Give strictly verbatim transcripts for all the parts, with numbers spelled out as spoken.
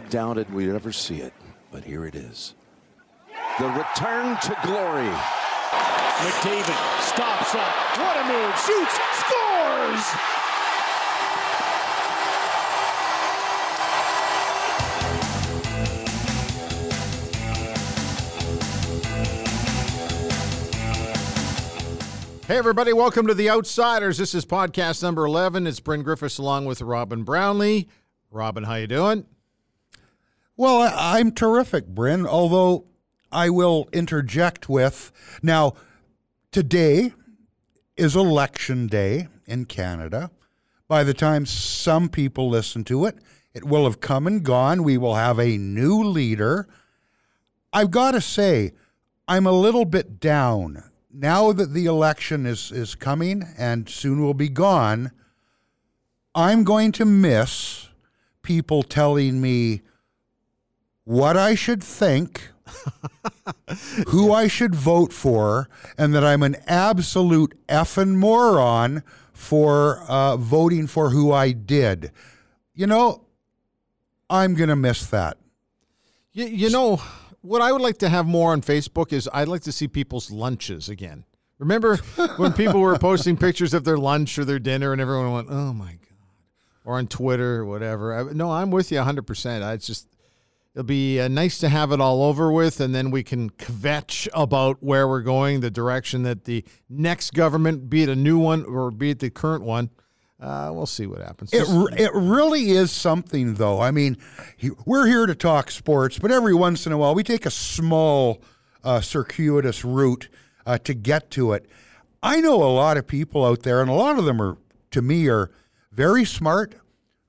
many doubted we'd ever see it, but here it is. The return to glory. McDavid stops up. What a move. Shoots. Scores! Hey, everybody. Welcome to The Outsiders. This is podcast number eleven. It's Bryn Griffiths along with Robin Brownlee. Robin, how you doing? Well, I'm terrific, Bryn, although I will interject with, now, today is election day in Canada. By the time some people listen to it, it will have come and gone. We will have a new leader. I've got to say, I'm a little bit down. Now that the election is, is coming and soon will be gone, I'm going to miss people telling me what I should think, who I should vote for, and that I'm an absolute effing moron for uh, voting for who I did. You know, I'm going to miss that. You, you know, what I would like to have more on Facebook is I'd like to see people's lunches again. Remember when people were posting pictures of their lunch or their dinner and everyone went, oh, my God, or on Twitter or whatever. I, no, I'm with you one hundred percent. I just... It'll be uh, nice to have it all over with, and then we can kvetch about where we're going, the direction that the next government, be it a new one or be it the current one, uh, we'll see what happens. It, it really is something, though. I mean, he, we're here to talk sports, but every once in a while we take a small uh, circuitous route uh, to get to it. I know a lot of people out there, and a lot of them are, to me, are very smart,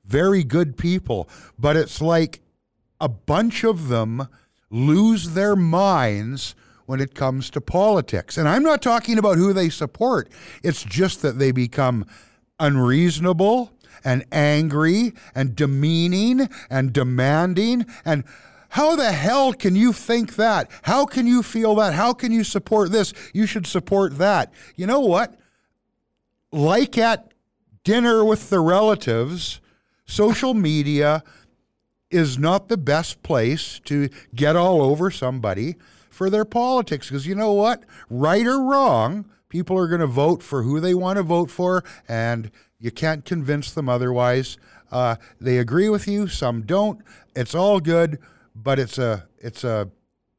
very good people, but it's like, a bunch of them lose their minds when it comes to politics. And I'm not talking about who they support. It's just that they become unreasonable and angry and demeaning and demanding. And how the hell can you think that? How can you feel that? How can you support this? You should support that. You know what? Like at dinner with the relatives, social media is not the best place to get all over somebody for their politics. Because you know what? Right or wrong, people are going to vote for who they want to vote for, and you can't convince them otherwise. Uh, they agree with you, some don't. It's all good, but it's a, it's a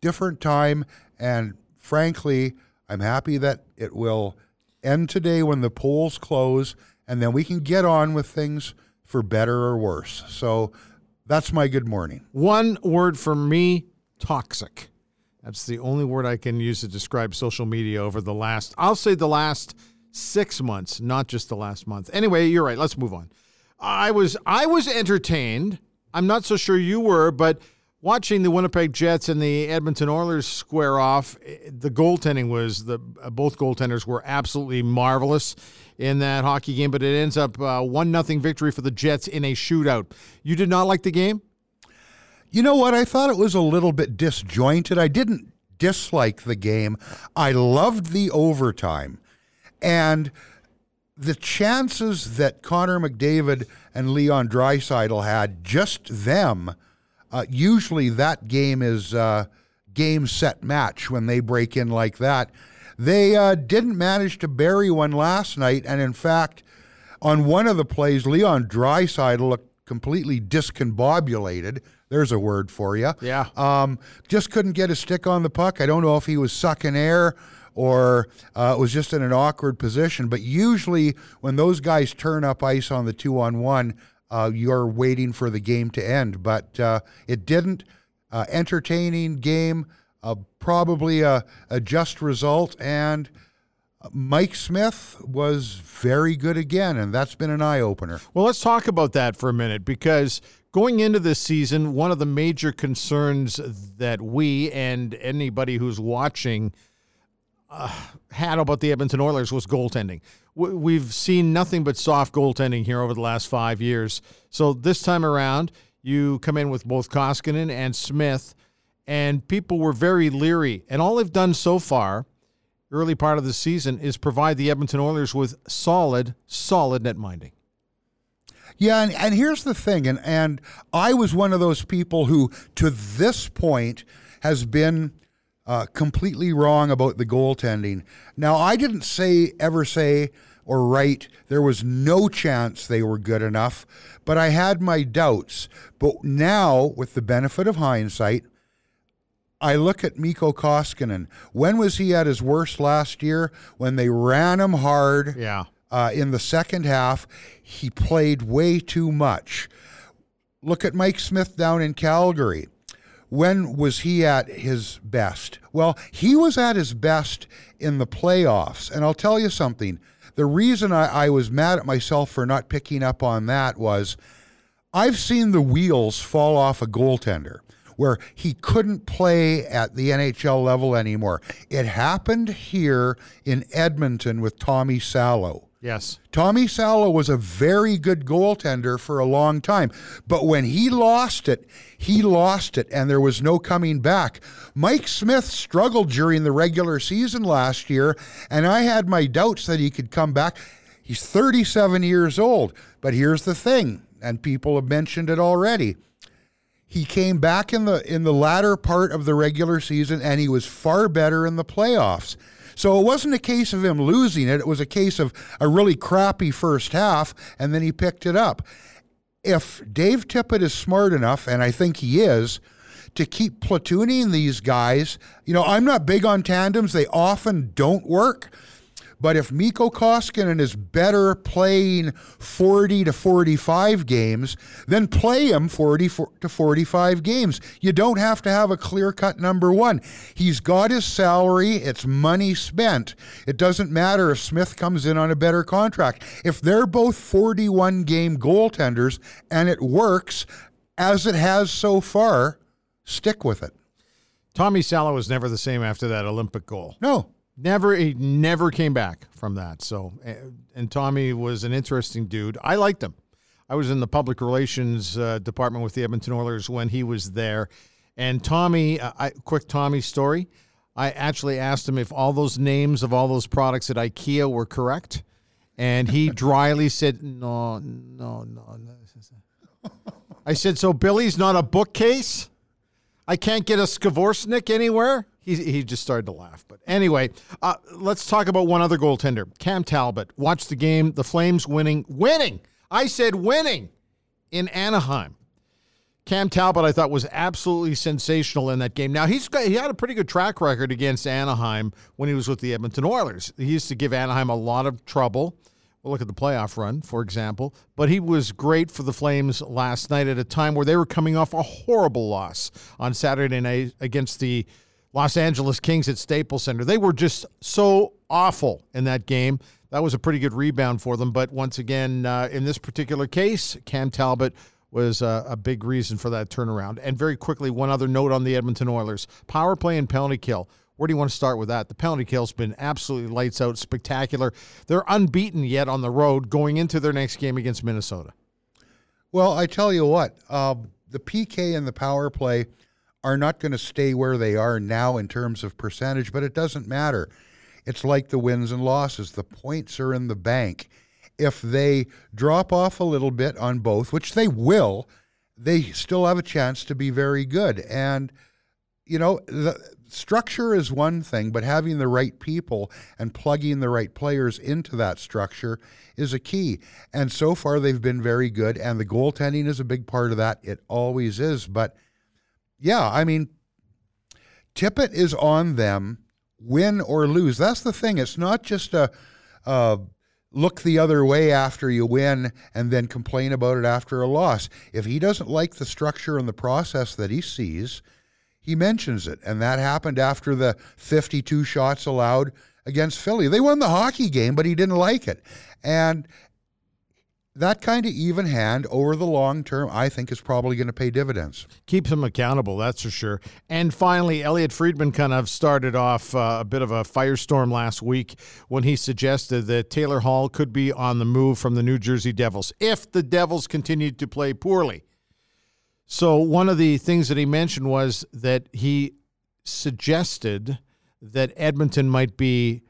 different time. And frankly, I'm happy that it will end today when the polls close, and then we can get on with things for better or worse. So that's my good morning. One word for me, toxic. That's the only word I can use to describe social media over the last, I'll say the last six months, not just the last month. Anyway, you're right. Let's move on. I was I was entertained. I'm not so sure you were, but watching the Winnipeg Jets and the Edmonton Oilers square off, the goaltending was, the both goaltenders were absolutely marvelous in that hockey game, but it ends up uh, one nothing victory for the Jets in a shootout. You did not like the game? You know what? I thought it was a little bit disjointed. I didn't dislike the game. I loved the overtime. And the chances that Connor McDavid and Leon Draisaitl had, just them, uh, usually that game is uh, game, set, match when they break in like that. They uh, didn't manage to bury one last night, and in fact, on one of the plays, Leon Draisaitl looked completely discombobulated. There's a word for you. Yeah. Um, just couldn't get a stick on the puck. I don't know if he was sucking air or uh, was just in an awkward position, but usually when those guys turn up ice on the two-on-one, uh, you're waiting for the game to end, but uh, it didn't. Uh, entertaining game. Uh, probably a, a just result, and Mike Smith was very good again, and that's been an eye-opener. Well, let's talk about that for a minute, because going into this season, one of the major concerns that we and anybody who's watching uh, had about the Edmonton Oilers was goaltending. We've seen nothing but soft goaltending here over the last five years. So this time around, you come in with both Koskinen and Smith, and people were very leery. And all they've done so far, early part of the season, is provide the Edmonton Oilers with solid, solid netminding. Yeah, and, and here's the thing, and, and I was one of those people who, to this point, has been uh, completely wrong about the goaltending. Now, I didn't say ever say or write there was no chance they were good enough, but I had my doubts. But now, with the benefit of hindsight, I look at Mikko Koskinen. When was he at his worst last year? When they ran him hard. Yeah. Uh, in the second half, he played way too much. Look at Mike Smith down in Calgary. When was he at his best? Well, he was at his best in the playoffs. And I'll tell you something. The reason I, I was mad at myself for not picking up on that was I've seen the wheels fall off a goaltender where he couldn't play at the N H L level anymore. It happened here in Edmonton with Tommy Salo. Yes. Tommy Salo was a very good goaltender for a long time, but when he lost it, he lost it, and there was no coming back. Mike Smith struggled during the regular season last year, and I had my doubts that he could come back. He's thirty-seven years old, but here's the thing, and people have mentioned it already. He came back in the in the latter part of the regular season, and he was far better in the playoffs. So it wasn't a case of him losing it. It was a case of a really crappy first half, and then he picked it up. If Dave Tippett is smart enough, and I think he is, to keep platooning these guys, you know, I'm not big on tandems. They often don't work. But if Mikko Koskinen is better playing forty to forty-five games, then play him forty to forty-five games. You don't have to have a clear-cut number one. He's got his salary. It's money spent. It doesn't matter if Smith comes in on a better contract. If they're both forty-one game goaltenders and it works, as it has so far, stick with it. Tommy Salo was never the same after that Olympic goal. No. Never, he never came back from that. So, and Tommy was an interesting dude. I liked him. I was in the public relations uh, department with the Edmonton Oilers when he was there. And Tommy, uh, I, quick Tommy story. I actually asked him if all those names of all those products at IKEA were correct, and he dryly said, "No, no, no." no. I said, "So Billy's not a bookcase? I can't get a Skvorsnik anywhere." He, he just started to laugh. But anyway, uh, let's talk about one other goaltender, Cam Talbot. Watch the game. The Flames winning. Winning! I said winning in Anaheim. Cam Talbot, I thought, was absolutely sensational in that game. Now, he's got, he had a pretty good track record against Anaheim when he was with the Edmonton Oilers. He used to give Anaheim a lot of trouble. We'll look at the playoff run, for example. But he was great for the Flames last night at a time where they were coming off a horrible loss on Saturday night against the Los Angeles Kings at Staples Center. They were just so awful in that game. That was a pretty good rebound for them. But once again, uh, in this particular case, Cam Talbot was uh, a big reason for that turnaround. And very quickly, one other note on the Edmonton Oilers. Power play and penalty kill. Where do you want to start with that? The penalty kill's been absolutely lights out, spectacular. They're unbeaten yet on the road going into their next game against Minnesota. Well, I tell you what, uh, the P K and the power play are not going to stay where they are now in terms of percentage, but it doesn't matter. It's like the wins and losses. The points are in the bank. If they drop off a little bit on both, which they will, they still have a chance to be very good. And, you know, the structure is one thing, but having the right people and plugging the right players into that structure is a key. And so far they've been very good, and the goaltending is a big part of that. It always is, but yeah, I mean, Tippett is on them, win or lose. That's the thing. It's not just a uh, look the other way after you win and then complain about it after a loss. If he doesn't like the structure and the process that he sees, he mentions it. And that happened after the fifty-two shots allowed against Philly. They won the hockey game, but he didn't like it. And that kind of even hand over the long term, I think, is probably going to pay dividends. Keeps them accountable, that's for sure. And finally, Elliot Friedman kind of started off uh, a bit of a firestorm last week when he suggested that Taylor Hall could be on the move from the New Jersey Devils if the Devils continued to play poorly. So one of the things that he mentioned was that he suggested that Edmonton might be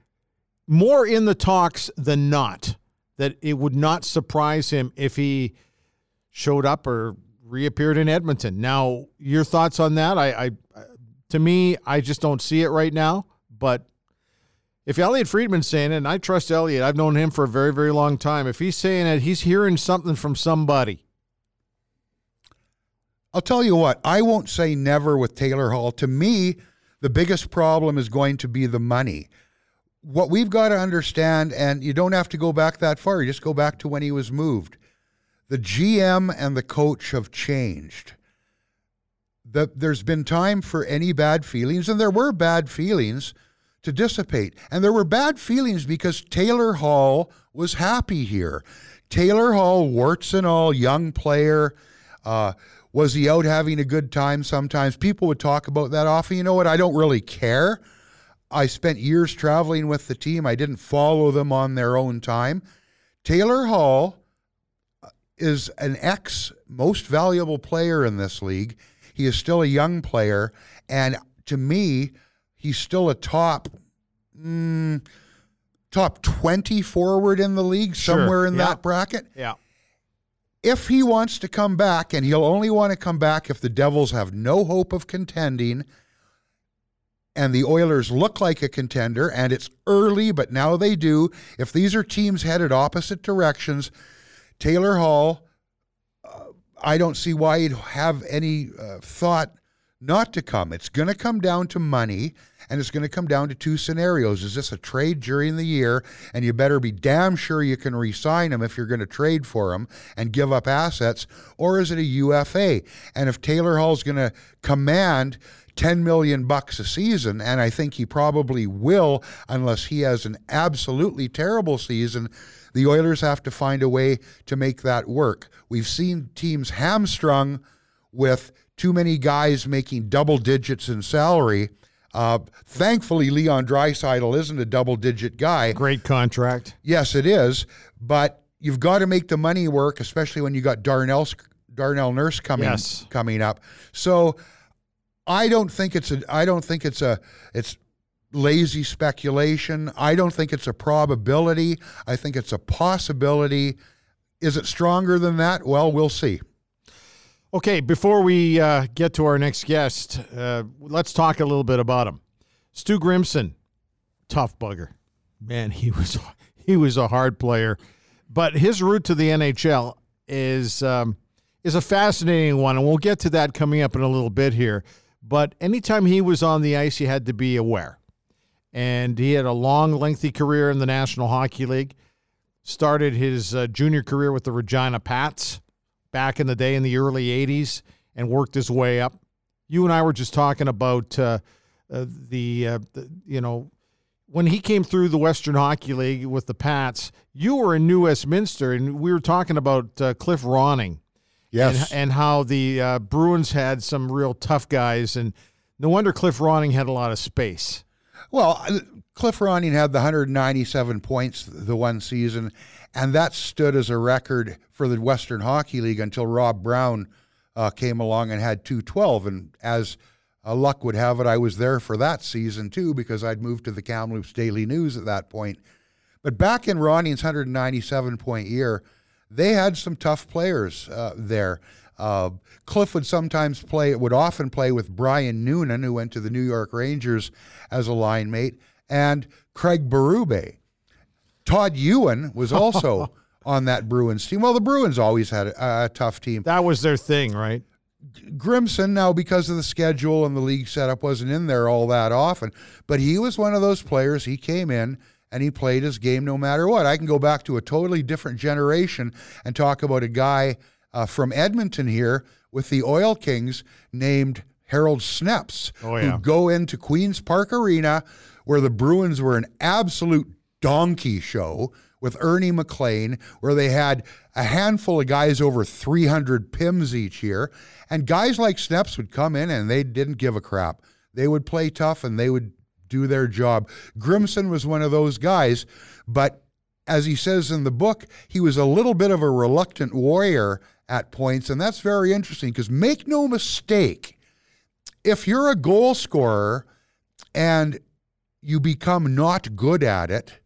more in the talks than not, that it would not surprise him if he showed up or reappeared in Edmonton. Now, your thoughts on that? I, I to me, I just don't see it right now. But if Elliot Friedman's saying it, and I trust Elliot, I've known him for a very, very long time. If he's saying it, he's hearing something from somebody. I'll tell you what, I won't say never with Taylor Hall. To me, the biggest problem is going to be the money. What we've got to understand, and you don't have to go back that far, you just go back to when he was moved. The G M and the coach have changed. The, there's been time for any bad feelings, and there were bad feelings, to dissipate. And there were bad feelings because Taylor Hall was happy here. Taylor Hall, warts and all, young player, uh, was he out having a good time sometimes? People would talk about that often. You know what? I don't really care. I spent years traveling with the team. I didn't follow them on their own time. Taylor Hall is an ex most valuable player in this league. He is still a young player. And to me, he's still a top mm, top twenty forward in the league, somewhere sure. in yeah. that bracket. Yeah. If he wants to come back, and he'll only want to come back if the Devils have no hope of contending, and the Oilers look like a contender, and it's early, but now they do. If these are teams headed opposite directions, Taylor Hall, uh, I don't see why he'd have any uh, thought not to come. It's going to come down to money, and it's going to come down to two scenarios. Is this a trade during the year? And you better be damn sure you can re-sign him if you're going to trade for him and give up assets. Or is it a U F A? And if Taylor Hall's going to command ten million bucks a season, and I think he probably will, unless he has an absolutely terrible season, the Oilers have to find a way to make that work. We've seen teams hamstrung with too many guys making double digits in salary. Uh, thankfully, Leon Draisaitl isn't a double-digit guy. Great contract. Yes, it is. But you've got to make the money work, especially when you got Darnell Darnell Nurse coming yes. coming up. So I don't think it's a I don't think it's a it's lazy speculation. I don't think it's a probability. I think it's a possibility. Is it stronger than that? Well, we'll see. Okay, before we uh, get to our next guest, uh, let's talk a little bit about him. Stu Grimson, tough bugger. Man, he was he was a hard player. But his route to the N H L is um, is a fascinating one, and we'll get to that coming up in a little bit here. But anytime he was on the ice, he had to be aware. And he had a long, lengthy career in the National Hockey League. Started his uh, junior career with the Regina Pats back in the day in the early eighties and worked his way up. You and I were just talking about uh, uh, the, uh, the, you know, when he came through the Western Hockey League with the Pats, you were in New Westminster, and we were talking about uh, Cliff Ronning. Yes. And, and how the uh, Bruins had some real tough guys, and no wonder Cliff Ronning had a lot of space. Well, Cliff Ronning had the one hundred ninety-seven points the one season, and that stood as a record for the Western Hockey League until Rob Brown uh, came along and had two twelve. And as uh, luck would have it, I was there for that season too, because I'd moved to the Kamloops Daily News at that point. But back in Ronning's one hundred ninety-seven point year, they had some tough players uh, there. Uh, Cliff would sometimes play, would often play with Brian Noonan, who went to the New York Rangers as a line mate, and Craig Berube. Todd Ewan was also on that Bruins team. Well, the Bruins always had a, a tough team. That was their thing, right? Grimson, now because of the schedule and the league setup, wasn't in there all that often, but he was one of those players. He came in and he played his game no matter what. I can go back to a totally different generation and talk about a guy Uh, from Edmonton here with the Oil Kings named Harold Sneps, oh, yeah. who go into Queen's Park Arena, where the Bruins were an absolute donkey show with Ernie McLean, where they had a handful of guys over three hundred P I Ms each year. And guys like Sneps would come in and they didn't give a crap. They would play tough and they would do their job. Grimson was one of those guys, but as he says in the book, he was a little bit of a reluctant warrior at points, and that's very interesting because make no mistake, if you're a goal scorer and you become not good at it,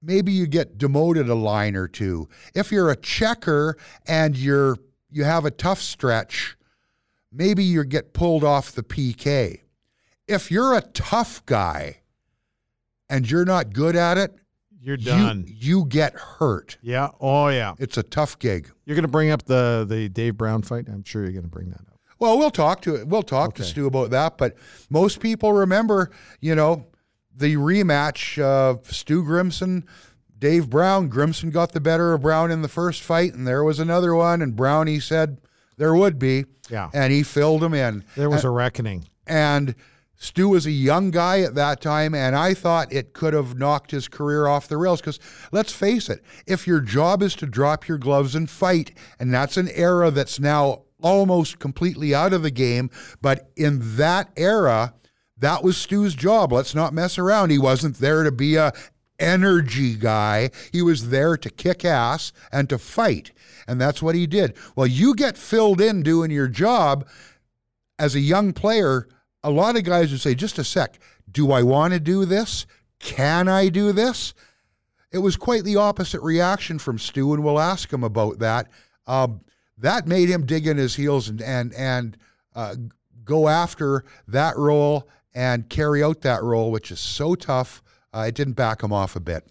maybe you get demoted a line or two. If you're a checker and you're you have a tough stretch, maybe you get pulled off the P K. If you're a tough guy and you're not good at it, you're done. You, you get hurt. Yeah. Oh, yeah. It's a tough gig. You're going to bring up the, the Dave Brown fight? I'm sure you're going to bring that up. Well, we'll talk to it. We'll talk okay. to Stu about that. But most people remember, you know, the rematch of Stu Grimson, Dave Brown. Grimson got the better of Brown in the first fight, and there was another one. And Brown, he said there would be. Yeah. And he filled him in. There was and, a reckoning. And Stu was a young guy at that time, and I thought it could have knocked his career off the rails. Because let's face it, if your job is to drop your gloves and fight, and that's an era that's now almost completely out of the game, but in that era, that was Stu's job. Let's not mess around. He wasn't there to be a energy guy. He was there to kick ass and to fight, and that's what he did. Well, you get filled in doing your job as a young player. A lot of guys would say, just a sec, do I want to do this? Can I do this? It was quite the opposite reaction from Stu, and we'll ask him about that. Um, that made him dig in his heels and and, and uh, go after that role and carry out that role, which is so tough. Uh, it didn't back him off a bit.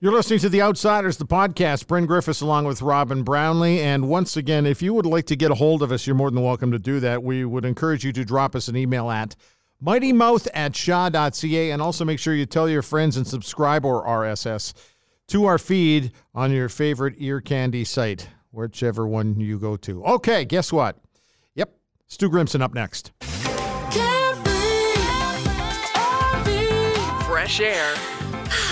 You're listening to The Outsiders, the podcast. Bryn Griffiths along with Robin Brownlee. And once again, if you would like to get a hold of us, you're more than welcome to do that. We would encourage you to drop us an email at mightymouth at shaw dot c a. And also make sure you tell your friends and subscribe or R S S to our feed on your favorite ear candy site, whichever one you go to. Okay, guess what? Yep, Stu Grimson up next. Fresh air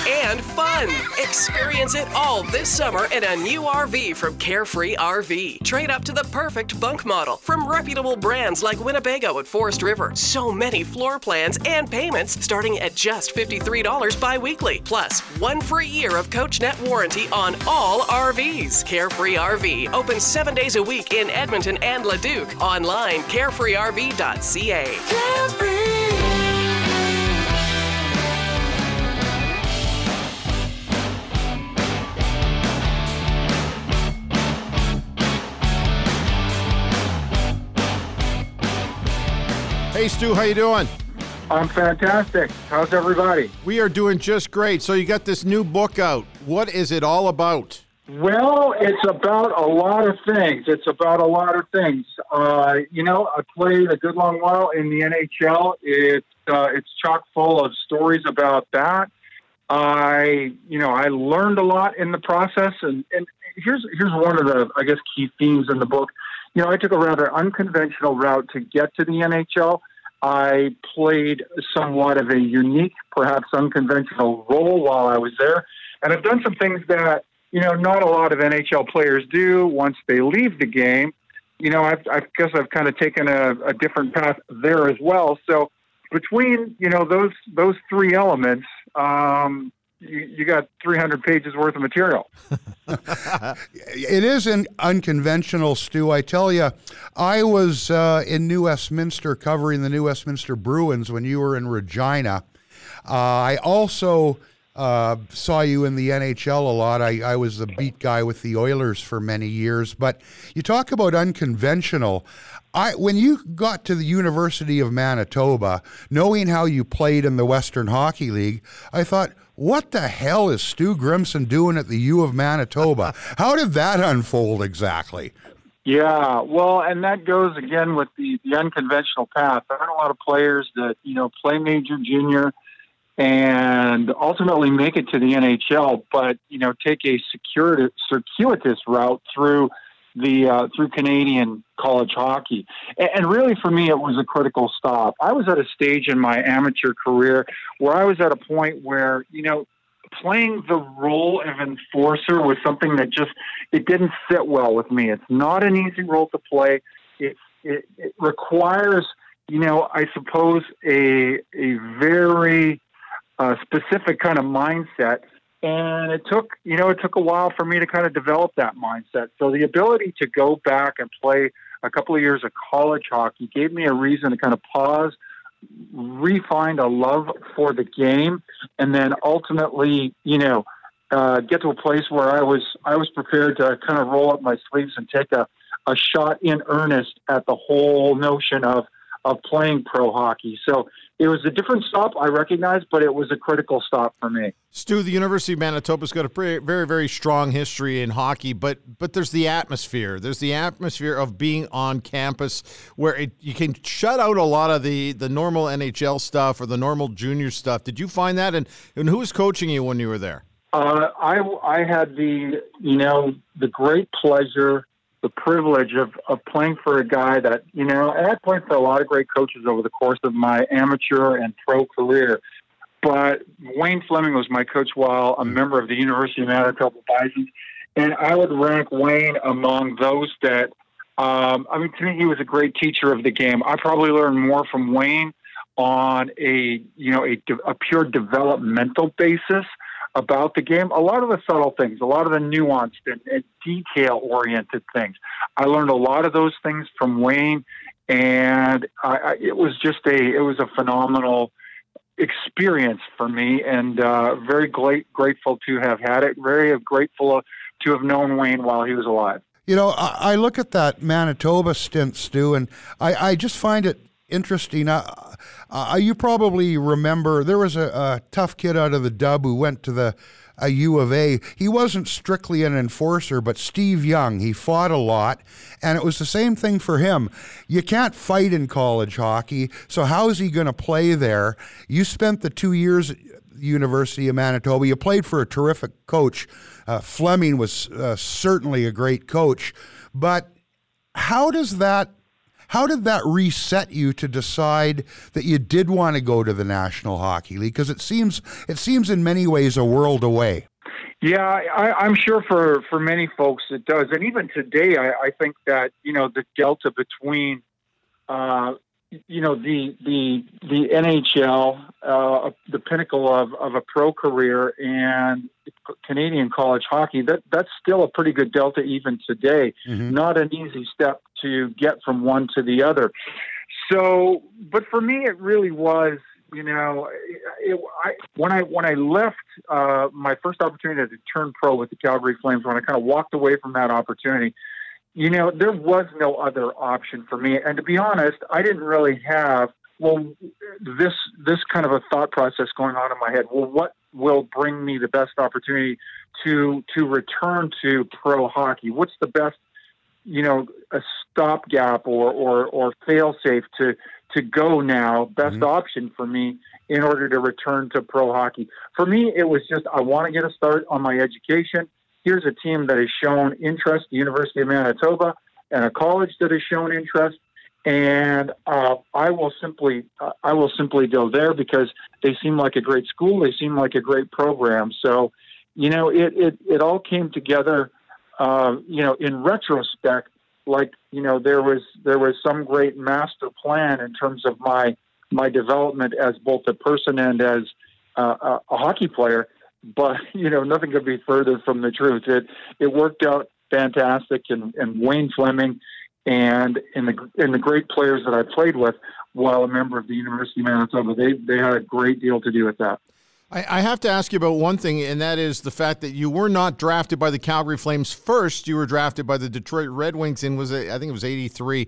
and fun. Experience it all this summer in a new R V from Carefree R V. Trade up to the perfect bunk model from reputable brands like Winnebago and Forest River. So many floor plans and payments starting at just fifty-three dollars bi-weekly. Plus, one free year of CoachNet warranty on all R Vs. Carefree R V opens seven days a week in Edmonton and Leduc. Online, carefree r v dot c a. Carefree. Hey, Stu, how you doing? I'm fantastic. How's everybody? We are doing just great. So you got this new book out. What is it all about? Well, it's about a lot of things. It's about a lot of things. Uh, you know, I played a good long while in the N H L. It's uh, it's chock full of stories about that. I, you know, I learned a lot in the process. And, and here's here's one of the, I guess, key themes in the book. You know, I took a rather unconventional route to get to the N H L. I played somewhat of a unique, perhaps unconventional role while I was there. And I've done some things that, you know, not a lot of N H L players do once they leave the game. You know, I've, I guess I've kind of taken a, a different path there as well. So between, you know, those those three elements, um, you, you got three hundred pages worth of material. It is an unconventional, Stu, I tell you. I was uh, in New Westminster covering the New Westminster Bruins when you were in Regina. Uh, I also uh, saw you in the N H L a lot. I, I was the beat guy with the Oilers for many years. But you talk about unconventional. I, when you got to the University of Manitoba, knowing how you played in the Western Hockey League, I thought, what the hell is Stu Grimson doing at the U of Manitoba? How did that unfold exactly? Yeah, well, and that goes again with the, the unconventional path. There aren't a lot of players that, you know, play major, junior, and ultimately make it to the N H L, but, you know, take a circuitous, circuitous route through the uh, through Canadian college hockey. And, and really, for me, it was a critical stop. I was at a stage in my amateur career where I was at a point where, you know, playing the role of enforcer was something that just, it didn't sit well with me. It's not an easy role to play. It, it, it requires, you know, I suppose, a, a very uh, specific kind of mindset. And it took, you know, it took a while for me to kind of develop that mindset. So the ability to go back and play a couple of years of college hockey gave me a reason to kind of pause, refine a love for the game, and then ultimately, you know, uh, get to a place where I was I was prepared to kind of roll up my sleeves and take a, a shot in earnest at the whole notion of, of playing pro hockey. So it was a different stop, I recognize, but it was a critical stop for me. Stu, the University of Manitoba's got a very, very strong history in hockey, but but there's the atmosphere. There's the atmosphere of being on campus where it, you can shut out a lot of the, the normal N H L stuff or the normal junior stuff. Did you find that? And, and who was coaching you when you were there? Uh, I, I had the, you know, the great pleasure, the privilege of, of playing for a guy that, you know, and I played for a lot of great coaches over the course of my amateur and pro career, but Wayne Fleming was my coach while a member of the University of Manitoba Bisons. And I would rank Wayne among those that, um, I mean, to me, he was a great teacher of the game. I probably learned more from Wayne on a, you know, a, a pure developmental basis about the game, a lot of the subtle things, a lot of the nuanced and, and detail-oriented things. I learned a lot of those things from Wayne, and I, I, it was just a it was a phenomenal experience for me, and uh, very great, grateful to have had it. Very grateful to have known Wayne while he was alive. You know, I, I look at that Manitoba stint, Stu, and I, I just find it interesting. Uh, uh, you probably remember there was a, a tough kid out of the Dub who went to the a U of A. He wasn't strictly an enforcer, but Steve Young, he fought a lot, and it was the same thing for him. You can't fight in college hockey, so how is he going to play there? You spent the two years at University of Manitoba. You played for a terrific coach. Uh, Fleming was uh, certainly a great coach, but how does that How did that reset you to decide that you did want to go to the National Hockey League? Because it seems it seems in many ways a world away. Yeah, I, I'm sure for, for many folks it does. And even today, I, I think that, you know, the delta between, uh, you know, the the the N H L, uh, the pinnacle of, of a pro career, and Canadian college hockey, that that's still a pretty good delta even today. Mm-hmm. Not an easy step to get from one to the other. So, but for me, it really was, you know, it, I, when I when I left uh, my first opportunity to turn pro with the Calgary Flames, when I kind of walked away from that opportunity, you know, there was no other option for me. And to be honest, I didn't really have, well, this this kind of a thought process going on in my head. Well, what will bring me the best opportunity to to return to pro hockey? What's the best, you know, a stopgap or or or fail-safe to to go now, best mm-hmm. option for me in order to return to pro hockey? For me, it was just, I want to get a start on my education. Here's a team that has shown interest, the University of Manitoba, and a college that has shown interest. And uh, I will simply, uh, I will simply go there because they seem like a great school. They seem like a great program. So, you know, it it, it all came together. Uh, you know, in retrospect, like you know, there was there was some great master plan in terms of my my development as both a person and as uh, a hockey player. But you know, nothing could be further from the truth. It it worked out fantastic, and, and Wayne Fleming and in the in the great players that I played with while a member of the University of Manitoba, they, they had a great deal to do with that. I, I have to ask you about one thing, and that is the fact that you were not drafted by the Calgary Flames first. You were drafted by the Detroit Red Wings in, was a, I think it was eighty-three.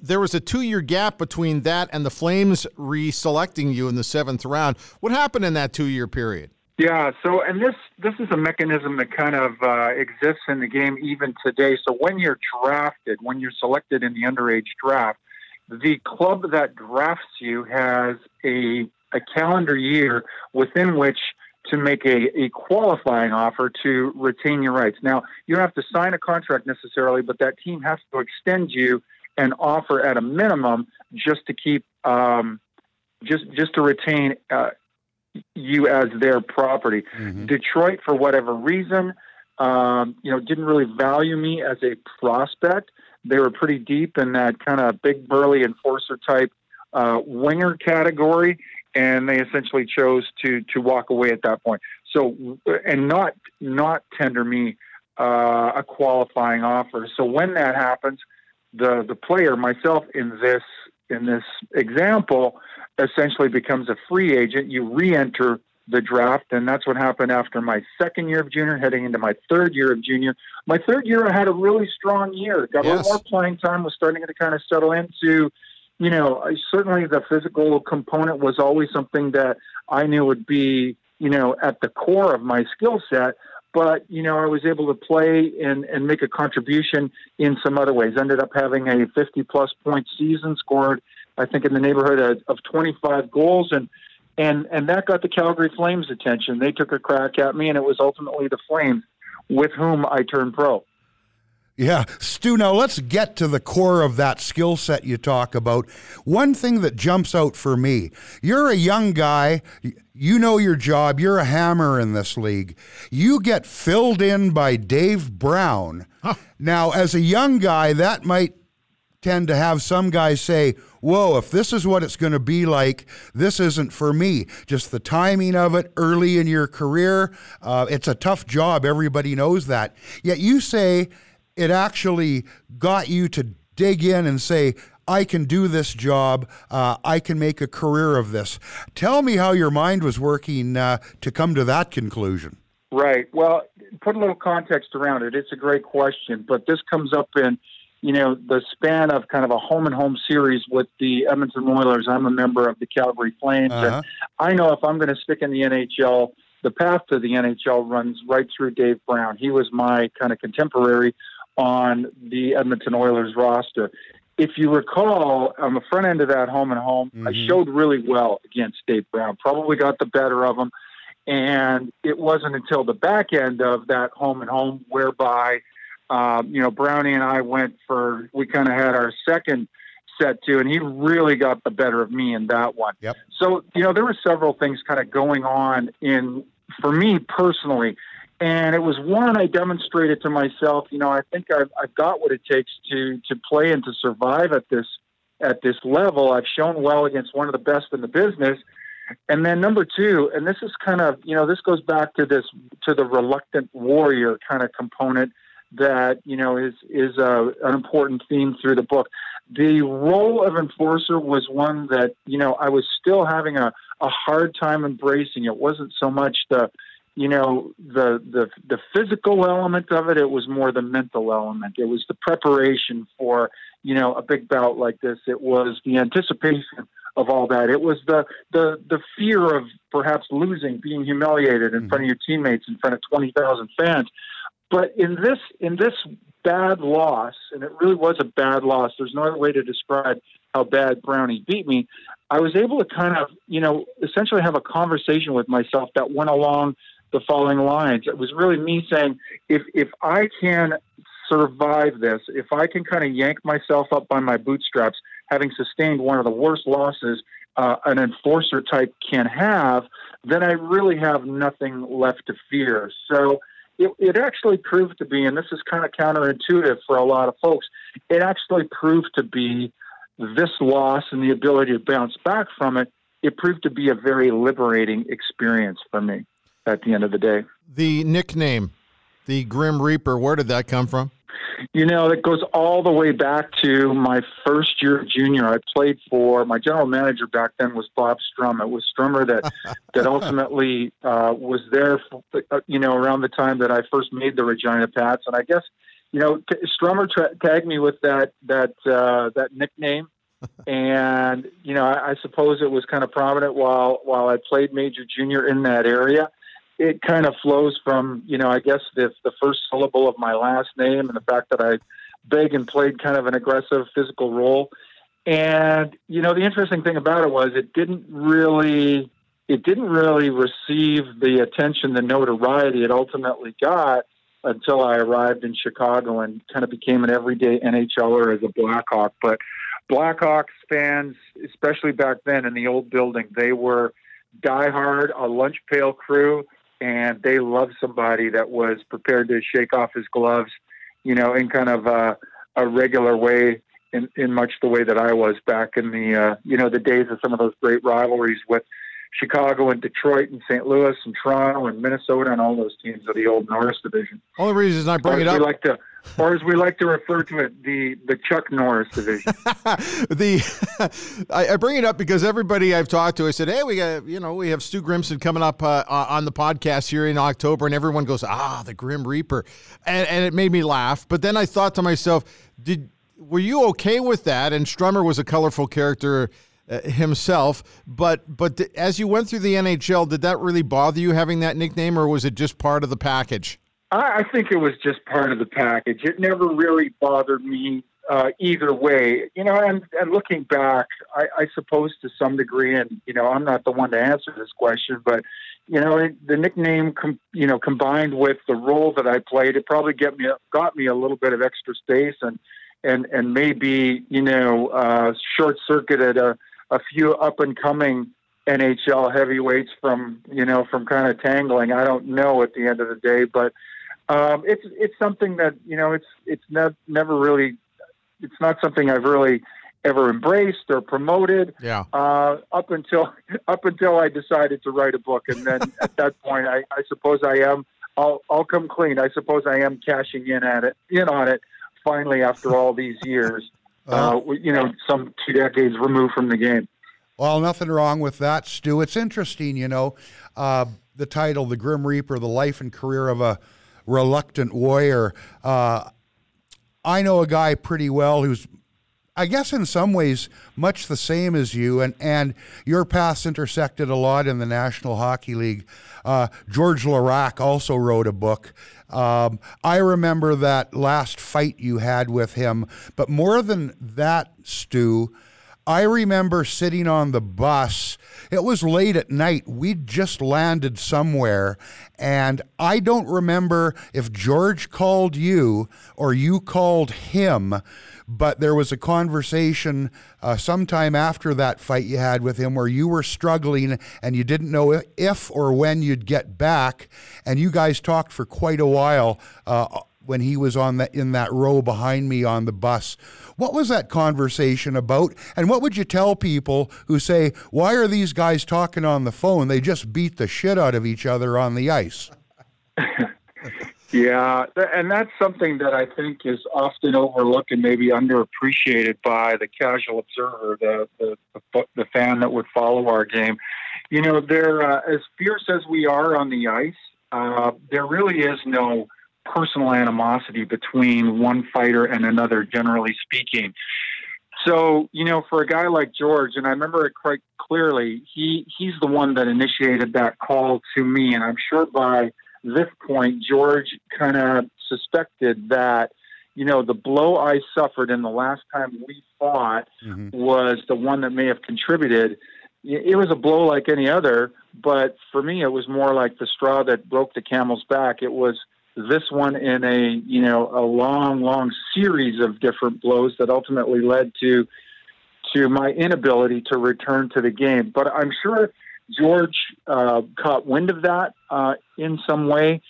There was a two-year gap between that and the Flames reselecting you in the seventh round. What happened in that two-year period? Yeah, so, and this this is a mechanism that kind of uh, exists in the game even today. So when you're drafted, when you're selected in the underage draft, the club that drafts you has a, a calendar year within which to make a, a qualifying offer to retain your rights. Now, you don't have to sign a contract necessarily, but that team has to extend you an offer at a minimum just to keep, um, just, just to retain uh you as their property. Mm-hmm. Detroit, for whatever reason, um, you know, didn't really value me as a prospect. They were pretty deep in that kind of big, burly enforcer type uh, winger category, and they essentially chose to to walk away at that point. So, and not not tender me uh, a qualifying offer. So when that happens, the the player, myself, in this. in this example, essentially becomes a free agent. You re-enter the draft, and that's what happened after my second year of junior, heading into my third year of junior. My third year, I had a really strong year. Got yes. a little more playing time, was starting to kind of settle into, you know, I, certainly the physical component was always something that I knew would be, you know, at the core of my skill set. But, you know, I was able to play and, and make a contribution in some other ways. Ended up having a fifty-plus point season, scored, I think, in the neighborhood of, of twenty-five goals. And, and and that got the Calgary Flames' attention. They took a crack at me, and it was ultimately the Flames with whom I turned pro. Yeah. Stu, now let's get to the core of that skill set you talk about. One thing that jumps out for me, you're a young guy, you know your job, you're a hammer in this league. You get filled in by Dave Brown. Huh. Now, as a young guy, that might tend to have some guys say, whoa, if this is what it's going to be like, this isn't for me. Just the timing of it early in your career, uh, it's a tough job, everybody knows that. Yet you say, it actually got you to dig in and say, I can do this job. Uh, I can make a career of this. Tell me how your mind was working uh, to come to that conclusion. Right. Well, put a little context around it. It's a great question, but this comes up in, you know, the span of kind of a home and home series with the Edmonton Oilers. I'm a member of the Calgary Flames. Uh-huh. And I know if I'm going to stick in the N H L, the path to the N H L runs right through Dave Brown. He was my kind of contemporary on the Edmonton Oilers roster. If you recall, on the front end of that home and home, mm-hmm. I showed really well against Dave Brown, probably got the better of him. And it wasn't until the back end of that home and home whereby, um, you know, Brownie and I went for, we kind of had our second set to, and he really got the better of me in that one. Yep. So, you know, there were several things kind of going on in, for me personally. And it was one I demonstrated to myself, you know, I think I've, I've got what it takes to to play and to survive at this at this level. I've shown well against one of the best in the business. And then number two, and this is kind of, you know, this goes back to this to the reluctant warrior kind of component that, you know, is, is a, an important theme through the book. The role of enforcer was one that, you know, I was still having a, a hard time embracing. It wasn't so much the you know, the, the the physical element of it, it was more the mental element. It was the preparation for, you know, a big bout like this. It was the anticipation of all that. It was the the, the fear of perhaps losing, being humiliated in mm-hmm. front of your teammates, in front of twenty thousand fans. But in this in this bad loss, and it really was a bad loss, there's no other way to describe how bad Brownie beat me, I was able to kind of, you know, essentially have a conversation with myself that went along the following lines. It was really me saying, if if I can survive this, if I can kind of yank myself up by my bootstraps, having sustained one of the worst losses uh, an enforcer type can have, then I really have nothing left to fear. So it, it actually proved to be, and this is kind of counterintuitive for a lot of folks, it actually proved to be this loss and the ability to bounce back from it, it proved to be a very liberating experience for me. At the end of the day, the nickname, the Grim Reaper, where did that come from? You know, it goes all the way back to my first year of junior. I played for, my general manager back then was Bob Strumm. It was Strummer that that ultimately uh, was there, for, you know, around the time that I first made the Regina Pats, and I guess, you know, t- Strummer tra- tagged me with that that uh, that nickname. And you know, I, I suppose it was kind of prominent while while I played major junior in that area. It kind of flows from, you know, I guess the, the first syllable of my last name and the fact that I beg and played kind of an aggressive physical role. And, you know, the interesting thing about it was it didn't really, it didn't really receive the attention, the notoriety it ultimately got until I arrived in Chicago and kind of became an everyday N H L er as a Blackhawk. But Blackhawks fans, especially back then in the old building, they were diehard, a lunch pail crew. And they loved somebody that was prepared to shake off his gloves, you know, in kind of a, a regular way, in, in much the way that I was back in the, uh, you know, the days of some of those great rivalries with Chicago and Detroit and Saint Louis and Toronto and Minnesota and all those teams of the old Norris division. Only reason I bring it up, we like to Or as we like to refer to it, the, the Chuck Norris division. the I, I bring it up because everybody I've talked to, I said, hey, we got, you know, we have Stu Grimson coming up uh, on the podcast here in October, and everyone goes, ah, the Grim Reaper. And, and it made me laugh. But then I thought to myself, did were you okay with that? And Strummer was a colorful character uh, himself. But, but th- as you went through the N H L, did that really bother you having that nickname, or was it just part of the package? I think it was just part of the package. It never really bothered me uh, either way. You know, and, and looking back, I, I suppose to some degree, and, you know, I'm not the one to answer this question, but, you know, it, the nickname, com- you know, combined with the role that I played, it probably get me, got me a little bit of extra space and, and, and maybe, you know, uh, short-circuited a, a few up-and-coming N H L heavyweights from, you know, from kind of tangling. I don't know at the end of the day, but Um, it's it's something that, you know, it's it's not never really, it's not something I've really ever embraced or promoted. Yeah. Uh, up until up until I decided to write a book, and then at that point, I, I suppose I am. I'll I'll come clean. I suppose I am cashing in at it in on it finally after all these years. Uh, uh, you know, some two decades removed from the game. Well, nothing wrong with that, Stu. It's interesting, you know, uh, the title, "The Grim Reaper: The Life and Career of a Reluctant Warrior." Uh, I know a guy pretty well who's, I guess, in some ways much the same as you, and, and your paths intersected a lot in the National Hockey League. Uh, Georges Laraque also wrote a book. Um, I remember that last fight you had with him, but more than that, Stu, I remember sitting on the bus. It was late at night. We'd just landed somewhere, and I don't remember if George called you or you called him, but there was a conversation uh, sometime after that fight you had with him where you were struggling and you didn't know if or when you'd get back, and you guys talked for quite a while uh, when he was on the, in that row behind me on the bus. What was that conversation about? And what would you tell people who say, why are these guys talking on the phone? They just beat the shit out of each other on the ice. Yeah, and that's something that I think is often overlooked and maybe underappreciated by the casual observer, the the, the, the fan that would follow our game. You know, they're uh, as fierce as we are on the ice, uh, there really is no personal animosity between one fighter and another, generally speaking. So, you know, for a guy like George, and I remember it quite clearly, he, he's the one that initiated that call to me. And I'm sure by this point, George kind of suspected that, you know, the blow I suffered in the last time we fought mm-hmm. was the one that may have contributed. It was a blow like any other, but for me, it was more like the straw that broke the camel's back. It was this one in a, you know, a long, long series of different blows that ultimately led to to my inability to return to the game. But I'm sure George uh, caught wind of that uh, in some way.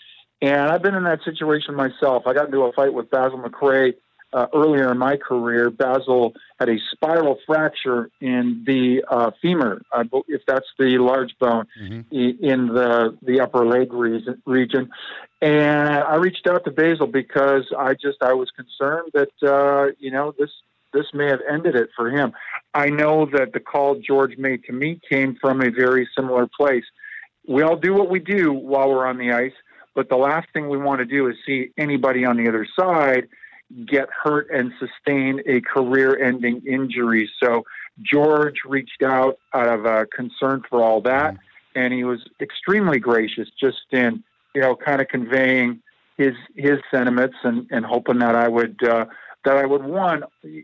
And I've been in that situation myself. I got into a fight with Basil McRae uh, earlier in my career. Basil had a spiral fracture in the uh, femur, uh, if that's the large bone, mm-hmm. in the, the upper leg region. And I reached out to Basil because I just, I was concerned that, uh, you know, this, this may have ended it for him. I know that the call George made to me came from a very similar place. We all do what we do while we're on the ice, but the last thing we want to do is see anybody on the other side get hurt and sustain a career-ending injury. So George reached out out of a concern for all that, and he was extremely gracious just in, you know, kind of conveying his his sentiments and, and hoping that I would uh, that I would one,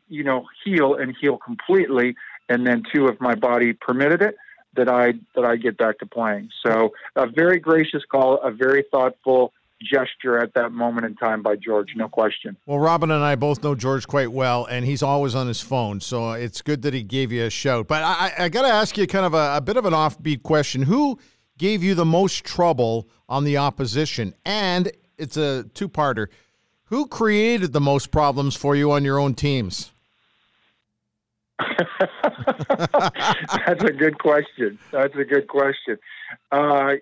you know, heal and heal completely, and then two, if my body permitted it, that I that I get back to playing. So a very gracious call, a very thoughtful gesture at that moment in time by George, no question. Well, Robin and I both know George quite well, and he's always on his phone, so it's good that he gave you a shout. But I, I got to ask you kind of a, a bit of an offbeat question. Who gave you the most trouble on the opposition? And it's a two-parter. Who created the most problems for you on your own teams? That's a good question. That's a good question. Uh,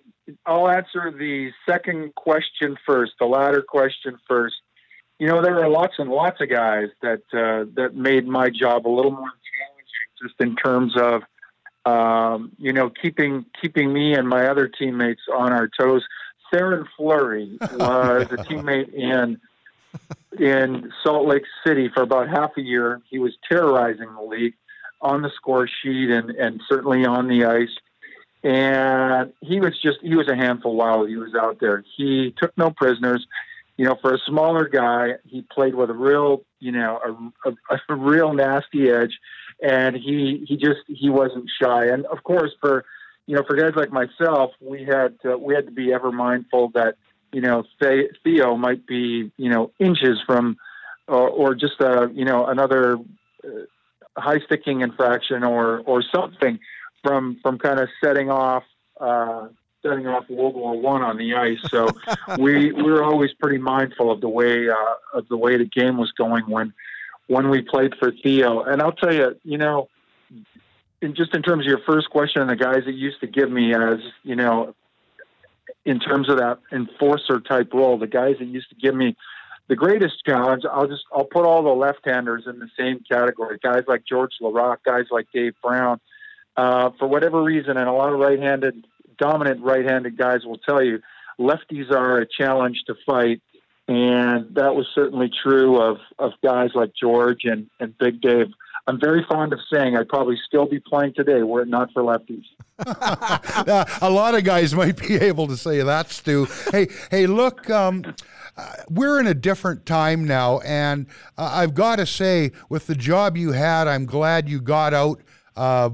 I'll answer the second question first, the latter question first. you know, there are lots and lots of guys that uh, that made my job a little more challenging, just in terms of um, you know keeping keeping me and my other teammates on our toes. Theoren Fleury was a teammate in in Salt Lake City for about half a year. He was terrorizing the league on the score sheet and, and certainly on the ice. And he was just, he was a handful while he was out there. He took no prisoners, you know, for a smaller guy. He played with a real, you know, a, a, a real nasty edge, and he, he just, he wasn't shy. And of course, for, you know, for guys like myself, we had to, we had to be ever mindful that, you know, Theo might be, you know, inches from, uh, or just, uh, you know, another uh, high sticking infraction or, or something, from from kind of setting off uh, setting off World War One on the ice. So we we were always pretty mindful of the way uh, of the way the game was going when when we played for Theo. And I'll tell you, you know, in just in terms of your first question, the guys that used to give me as, you know, in terms of that enforcer type role, the guys that used to give me the greatest challenge, I'll just I'll put all the left-handers in the same category. Guys like Georges Laraque, guys like Dave Brown. Uh, for whatever reason, and a lot of right-handed, dominant right-handed guys will tell you, lefties are a challenge to fight, and that was certainly true of, of guys like George and, and Big Dave. I'm very fond of saying I'd probably still be playing today were it not for lefties. uh, a lot of guys might be able to say that, Stu. Hey, hey, look, um, uh, we're in a different time now, and uh, I've got to say, with the job you had, I'm glad you got out uh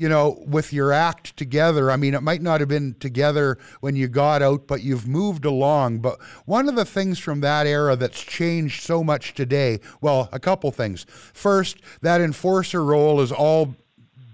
you know, with your act together. I mean, it might not have been together when you got out, but you've moved along. But one of the things from that era that's changed so much today, well, a couple things. First, that enforcer role is all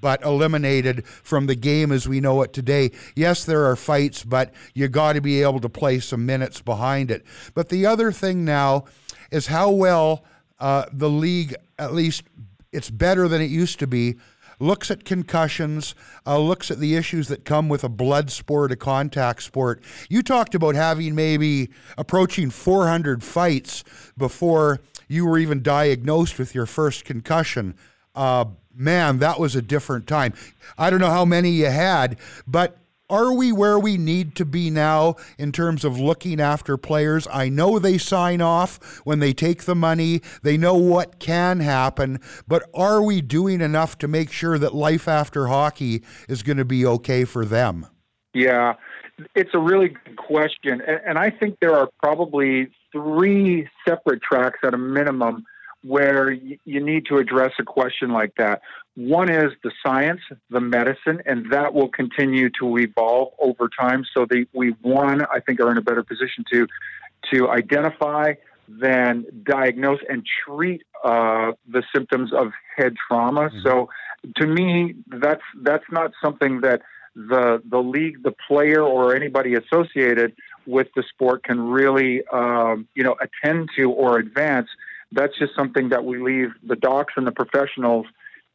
but eliminated from the game as we know it today. Yes, there are fights, but you got to be able to play some minutes behind it. But the other thing now is how well uh, the league, at least it's better than it used to be, looks at concussions, uh, looks at the issues that come with a blood sport, a contact sport. You talked about having maybe approaching four hundred fights before you were even diagnosed with your first concussion. Uh, man, that was a different time. I don't know how many you had, but are we where we need to be now in terms of looking after players? I know they sign off when they take the money. They know what can happen. But are we doing enough to make sure that life after hockey is going to be okay for them? Yeah, it's a really good question. And I think there are probably three separate tracks at a minimum where you need to address a question like that. One is the science, the medicine, and that will continue to evolve over time. So they, we, one, I think, are in a better position to to identify, then diagnose, and treat uh, the symptoms of head trauma. Mm-hmm. So to me, that's that's not something that the the league, the player, or anybody associated with the sport can really um, you know attend to or advance. That's just something that we leave the docs and the professionals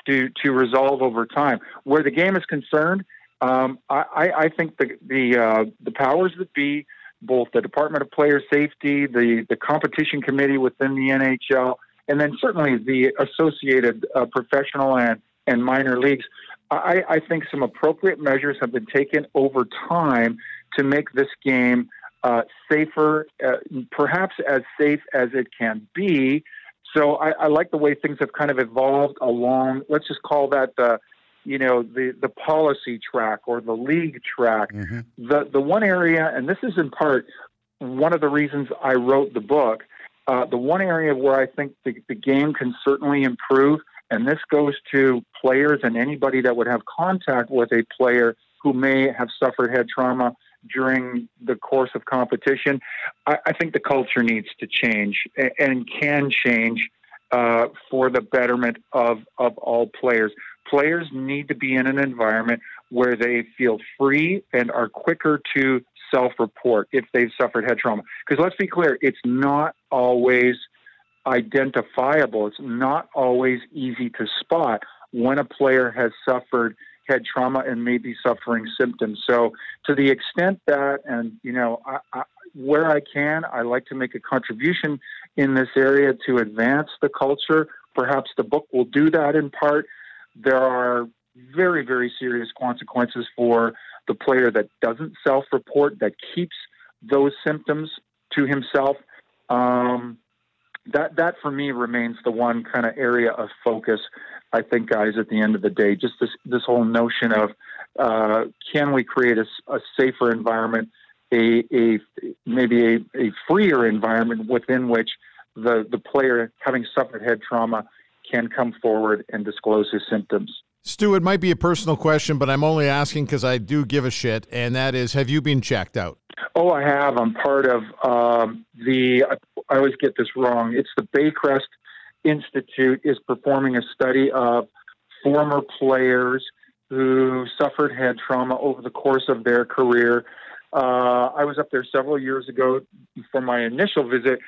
to to resolve over time. Where the game is concerned, um, I, I think the the, uh, the powers that be, both the Department of Player Safety, the, the competition committee within the N H L, and then certainly the associated uh, professional and, and minor leagues, I, I think some appropriate measures have been taken over time to make this game Uh, safer, uh, perhaps as safe as it can be. So I, I like the way things have kind of evolved along, let's just call that the, you know, the, the policy track or the league track. Mm-hmm. The the one area, and this is in part one of the reasons I wrote the book, uh, the one area where I think the, the game can certainly improve, and this goes to players and anybody that would have contact with a player who may have suffered head trauma during the course of competition, I, I think the culture needs to change and, and can change uh, for the betterment of, of all players. Players need to be in an environment where they feel free and are quicker to self-report if they've suffered head trauma. Because let's be clear, it's not always identifiable. It's not always easy to spot when a player has suffered head trauma and may be suffering symptoms. So to the extent that, and, you know, I, I, where I can, I like to make a contribution in this area to advance the culture. Perhaps the book will do that in part. There are very, very serious consequences for the player that doesn't self-report, that keeps those symptoms to himself. Um, that, that for me remains the one kind of area of focus. I think, guys, at the end of the day, just this, this whole notion of uh, can we create a, a safer environment, a, a maybe a, a freer environment within which the, the player having suffered head trauma can come forward and disclose his symptoms. Stu, it might be a personal question, but I'm only asking because I do give a shit, and that is, have you been checked out? Oh, I have. I'm part of um, the, I always get this wrong, it's the Baycrest Institute is performing a study of former players who suffered head trauma over the course of their career. Uh, I was up there several years ago for my initial visit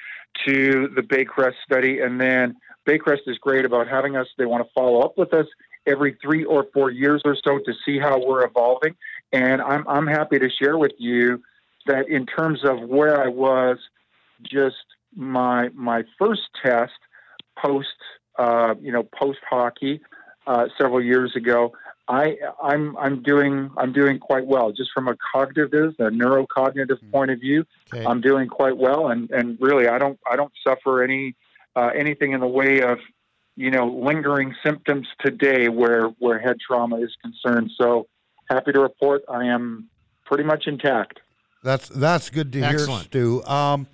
to the Baycrest study, and then Baycrest is great about having us. They want to follow up with us every three or four years or so to see how we're evolving. And I'm I'm happy to share with you that in terms of where I was, just my my first test post uh, you know post hockey uh, several years ago, I I'm I'm doing I'm doing quite well just from a cognitive, a neurocognitive mm-hmm. point of view. Okay. I'm doing quite well, and, and really I don't I don't suffer any uh, anything in the way of, you know, lingering symptoms today where, where head trauma is concerned. So happy to report I am pretty much intact. That's that's good to hear, Excellent. Stu. Um,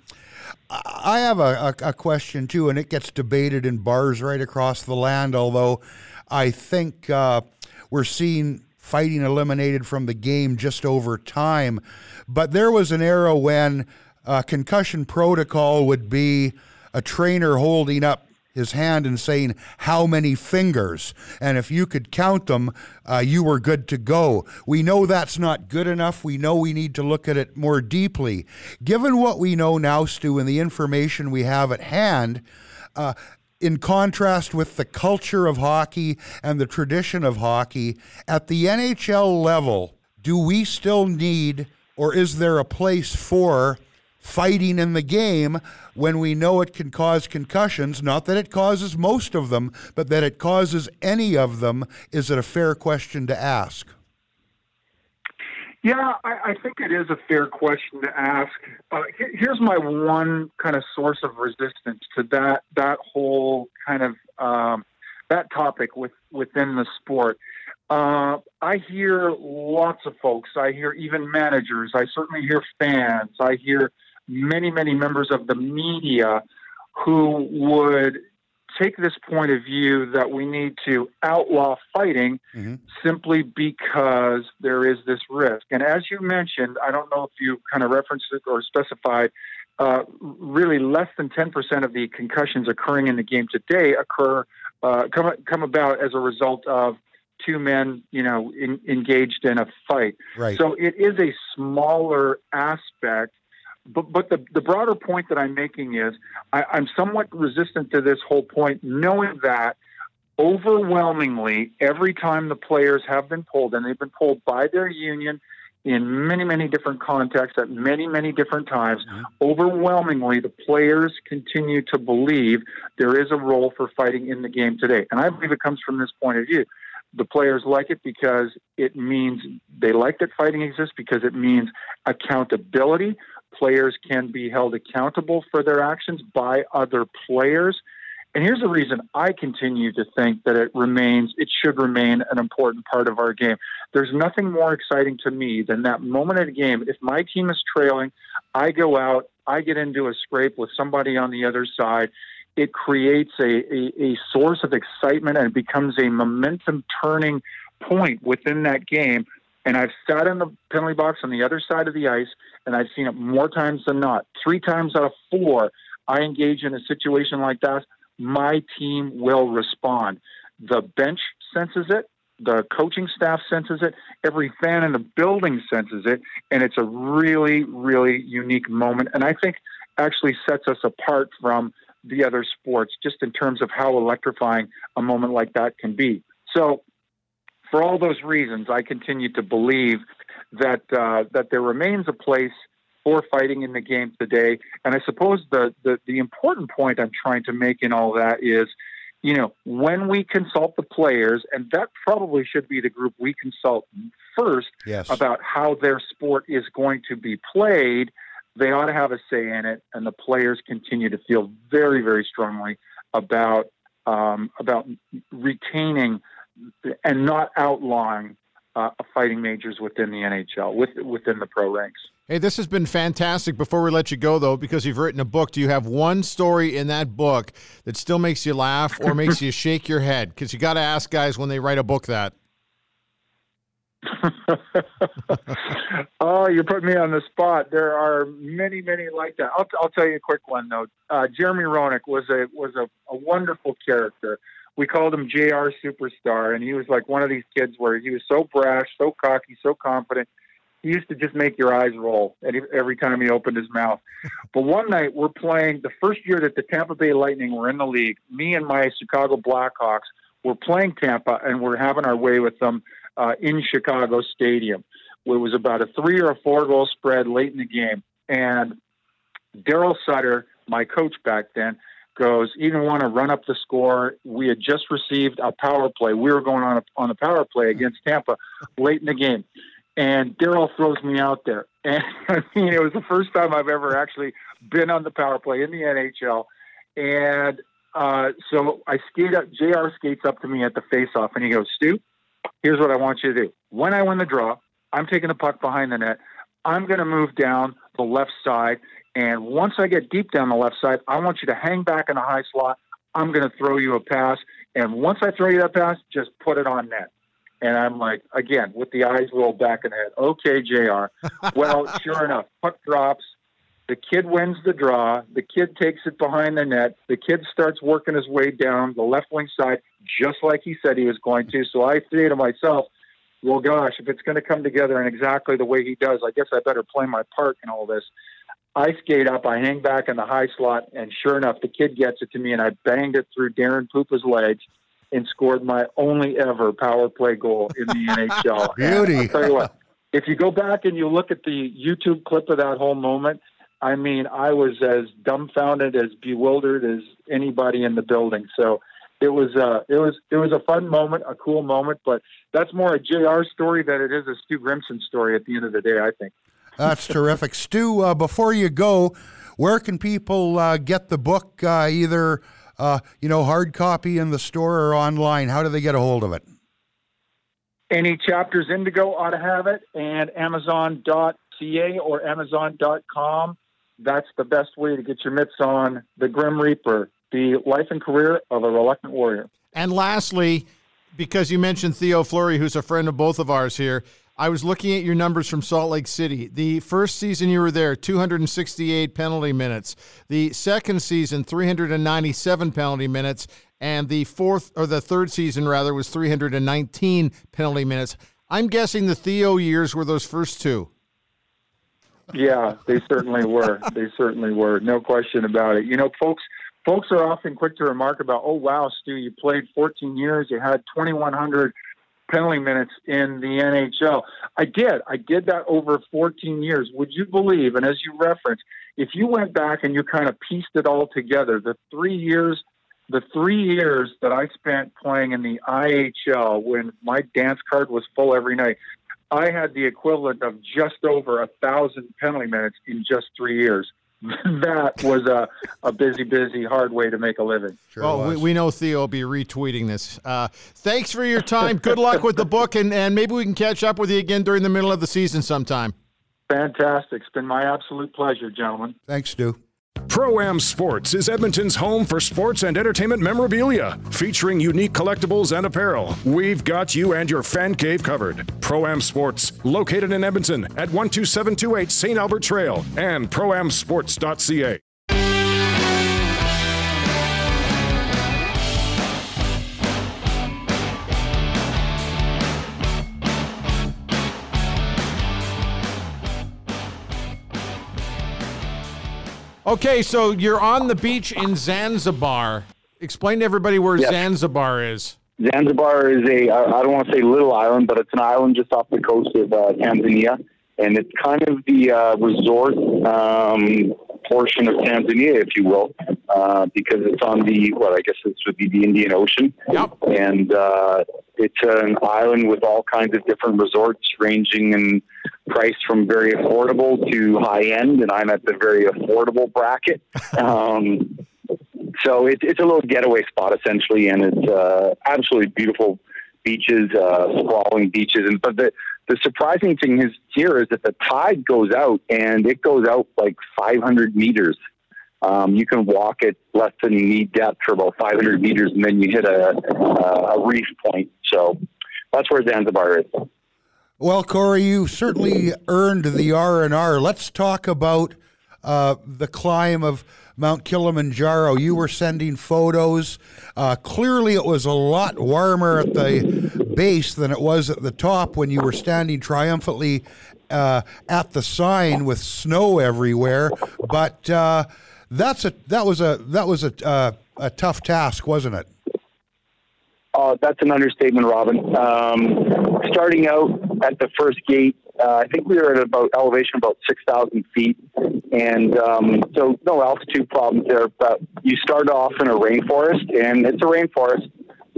I have a, a, a question, too, and it gets debated in bars right across the land, although I think uh, we're seeing fighting eliminated from the game just over time. But there was an era when a concussion protocol would be a trainer holding up his hand and saying how many fingers, and if you could count them, uh, you were good to go. We know that's not good enough. We know we need to look at it more deeply. Given what we know now, Stu, and the information we have at hand, uh, in contrast with the culture of hockey and the tradition of hockey, at the N H L level, do we still need, or is there a place for fighting in the game when we know it can cause concussions? Not that it causes most of them, but that it causes any of them. Is it a fair question to ask? Yeah, I, I think it is a fair question to ask. Uh, here's my one kind of source of resistance to that that whole kind of um, that topic with, within the sport. Uh, I hear lots of folks. I hear even managers. I certainly hear fans. I hear many, many members of the media who would take this point of view that we need to outlaw fighting mm-hmm. simply because there is this risk. And as you mentioned, I don't know if you kind of referenced it or specified, uh, really less than ten percent of the concussions occurring in the game today occur, uh, come, come about as a result of two men, you know, in, engaged in a fight. Right. So it is a smaller aspect. But, but the, the broader point that I'm making is I, I'm somewhat resistant to this whole point, knowing that overwhelmingly every time the players have been pulled, and they've been pulled by their union in many, many different contexts at many, many different times, mm-hmm. overwhelmingly the players continue to believe there is a role for fighting in the game today. And I believe it comes from this point of view. The players like it because it means they like that fighting exists because it means accountability. Players can be held accountable for their actions by other players. And here's the reason I continue to think that it remains, it should remain an important part of our game. There's nothing more exciting to me than that moment in a game. If my team is trailing, I go out, I get into a scrape with somebody on the other side. It creates a, a, a source of excitement, and it becomes a momentum turning point within that game. And I've sat in the penalty box on the other side of the ice, and I've seen it more times than not. Three times out of four, I engage in a situation like that. My team will respond. The bench senses it. The coaching staff senses it. Every fan in the building senses it. And it's a really, really unique moment. And I think actually sets us apart from the other sports, just in terms of how electrifying a moment like that can be. So for all those reasons, I continue to believe that uh, that there remains a place for fighting in the game today. And I suppose the, the, the important point I'm trying to make in all that is, you know, when we consult the players, and that probably should be the group we consult first, yes, about how their sport is going to be played, they ought to have a say in it. And the players continue to feel very, very strongly about um, about retaining and not outlawing uh, fighting majors within the N H L, with, within the pro ranks. Hey, this has been fantastic. Before we let you go, though, because you've written a book, do you have one story in that book that still makes you laugh or makes you shake your head? Because you got to ask guys when they write a book that. Oh, you're putting me on the spot. There are many, many like that. I'll, I'll tell you a quick one, though. Uh, Jeremy Roenick was a was a, a wonderful character. We called him J R Superstar, and he was like one of these kids where he was so brash, so cocky, so confident. He used to just make your eyes roll every time he opened his mouth. But one night we're playing, the first year that the Tampa Bay Lightning were in the league, me and my Chicago Blackhawks were playing Tampa, and we're having our way with them uh, in Chicago Stadium. It was about a three or a four goal spread late in the game. And Daryl Sutter, my coach back then, goes, "Even want to run up the score." We had just received a power play. We were going on a, on a power play against Tampa late in the game. And Daryl throws me out there. And I mean, it was the first time I've ever actually been on the power play in the N H L. And uh, so I skate up, J R skates up to me at the faceoff, and he goes, "Stu, here's what I want you to do. When I win the draw, I'm taking the puck behind the net. I'm going to move down the left side. And once I get deep down the left side, I want you to hang back in a high slot. I'm going to throw you a pass. And once I throw you that pass, just put it on net." And I'm like, again, with the eyes rolled back in the head, "Okay, J R" Well, sure enough, puck drops. The kid wins the draw. The kid takes it behind the net. The kid starts working his way down the left wing side, just like he said he was going to. So I say to myself, well, gosh, if it's going to come together in exactly the way he does, I guess I better play my part in all this. I skate up, I hang back in the high slot, and sure enough, the kid gets it to me, and I banged it through Darren Pupa's legs and scored my only ever power play goal in the N H L. Beauty. And I'll tell you what, if you go back and you look at the YouTube clip of that whole moment, I mean, I was as dumbfounded, as bewildered as anybody in the building. So It was uh, it was it was a fun moment, a cool moment, but that's more a J R story than it is a Stu Grimson story. At the end of the day, I think that's terrific, Stu. Uh, before you go, where can people uh, get the book? Uh, either uh, you know, hard copy in the store or online. How do they get a hold of it? Any Chapters Indigo ought to have it, and Amazon dot c a or Amazon dot com. That's the best way to get your mitts on The Grim Reaper: The Life and Career of a Reluctant Warrior. And lastly, because you mentioned Theo Fleury, who's a friend of both of ours here, I was looking at your numbers from Salt Lake City. The first season you were there, two hundred sixty-eight penalty minutes. The second season, three hundred ninety-seven penalty minutes. And the fourth, or the third season, rather, was three hundred nineteen penalty minutes. I'm guessing the Theo years were those first two. Yeah, they certainly were. They certainly were. No question about it. You know, folks... Folks are often quick to remark about, "Oh, wow, Stu, you played fourteen years. You had twenty-one hundred penalty minutes in the N H L." I did. I did that over fourteen years. Would you believe, and as you referenced, if you went back and you kind of pieced it all together, the three years, the three years that I spent playing in the I H L when my dance card was full every night, I had the equivalent of just over a thousand penalty minutes in just three years. That was a, a busy, busy, hard way to make a living. Sure oh, we, we know Theo will be retweeting this. Uh, thanks for your time. Good luck with the book, and, and maybe we can catch up with you again during the middle of the season sometime. Fantastic. It's been my absolute pleasure, gentlemen. Thanks, Stu. Pro-Am Sports is Edmonton's home for sports and entertainment memorabilia. Featuring unique collectibles and apparel, we've got you and your fan cave covered. Pro-Am Sports, located in Edmonton at one two seven two eight Saint Albert Trail and pro am sports dot c a. Okay, so you're on the beach in Zanzibar. Explain to everybody where yes. Zanzibar is. Zanzibar is a, I don't want to say little island, but it's an island just off the coast of uh, Tanzania. And it's kind of the uh, resort um, portion of Tanzania, if you will, uh, because it's on the, well, I guess this would be the Indian Ocean. Yep. And uh, it's an island with all kinds of different resorts, ranging in price from very affordable to high-end, and I'm at the very affordable bracket. um, so it, it's a little getaway spot, essentially, and it's uh, absolutely beautiful beaches, uh, sprawling beaches. And but the The surprising thing is here is that the tide goes out, and it goes out like five hundred meters. Um, you can walk at less than knee depth for about five hundred meters, and then you hit a, a reef point. So that's where Zanzibar is. Well, Corey, you certainly earned the R and R. Let's talk about uh, the climb of Mount Kilimanjaro. You were sending photos. Uh, clearly, it was a lot warmer at the base than it was at the top when you were standing triumphantly uh, at the sign with snow everywhere. But uh, that's a that was a that was a uh, a tough task, wasn't it? Uh, that's an understatement, Robin. Um, starting out at the first gate, uh, I think we were at about elevation about six thousand feet, and um, so no altitude problems there. But you start off in a rainforest, and it's a rainforest.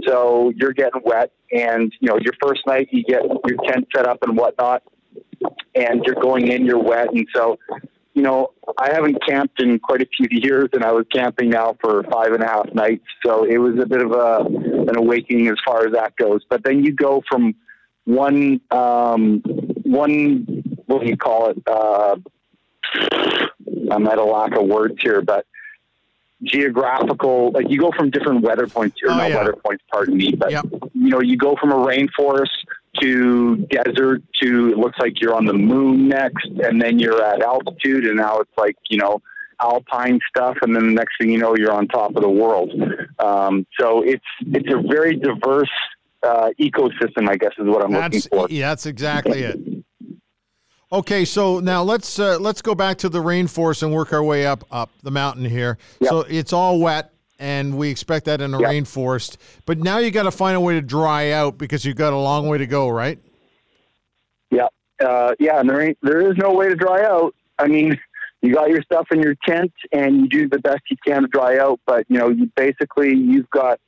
So you're getting wet, and, you know, your first night you get your tent set up and whatnot, and you're going in, you're wet. And so, you know, I haven't camped in quite a few years, and I was camping now for five and a half nights. So it was a bit of a, an awakening as far as that goes. But then you go from one, um, one, what do you call it? Uh, I'm at a lack of words here, but geographical, like you go from different weather points, or oh, not yeah. weather points, pardon me, but yep. you know, you go from a rainforest to desert to, it looks like you're on the moon next, and then you're at altitude, and now it's like, you know, alpine stuff, and then the next thing you know, you're on top of the world. Um, so it's it's a very diverse uh, ecosystem, I guess, is what I'm that's, looking for. Yeah, that's exactly it. Okay, so now let's uh, let's go back to the rainforest and work our way up up the mountain here. Yep. So it's all wet, and we expect that in a yep. rainforest. But now you got to find a way to dry out because you've got a long way to go, right? Yeah, uh, yeah. And there ain't, there is no way to dry out. I mean, you got your stuff in your tent, and you do the best you can to dry out. But you know, you basically you've got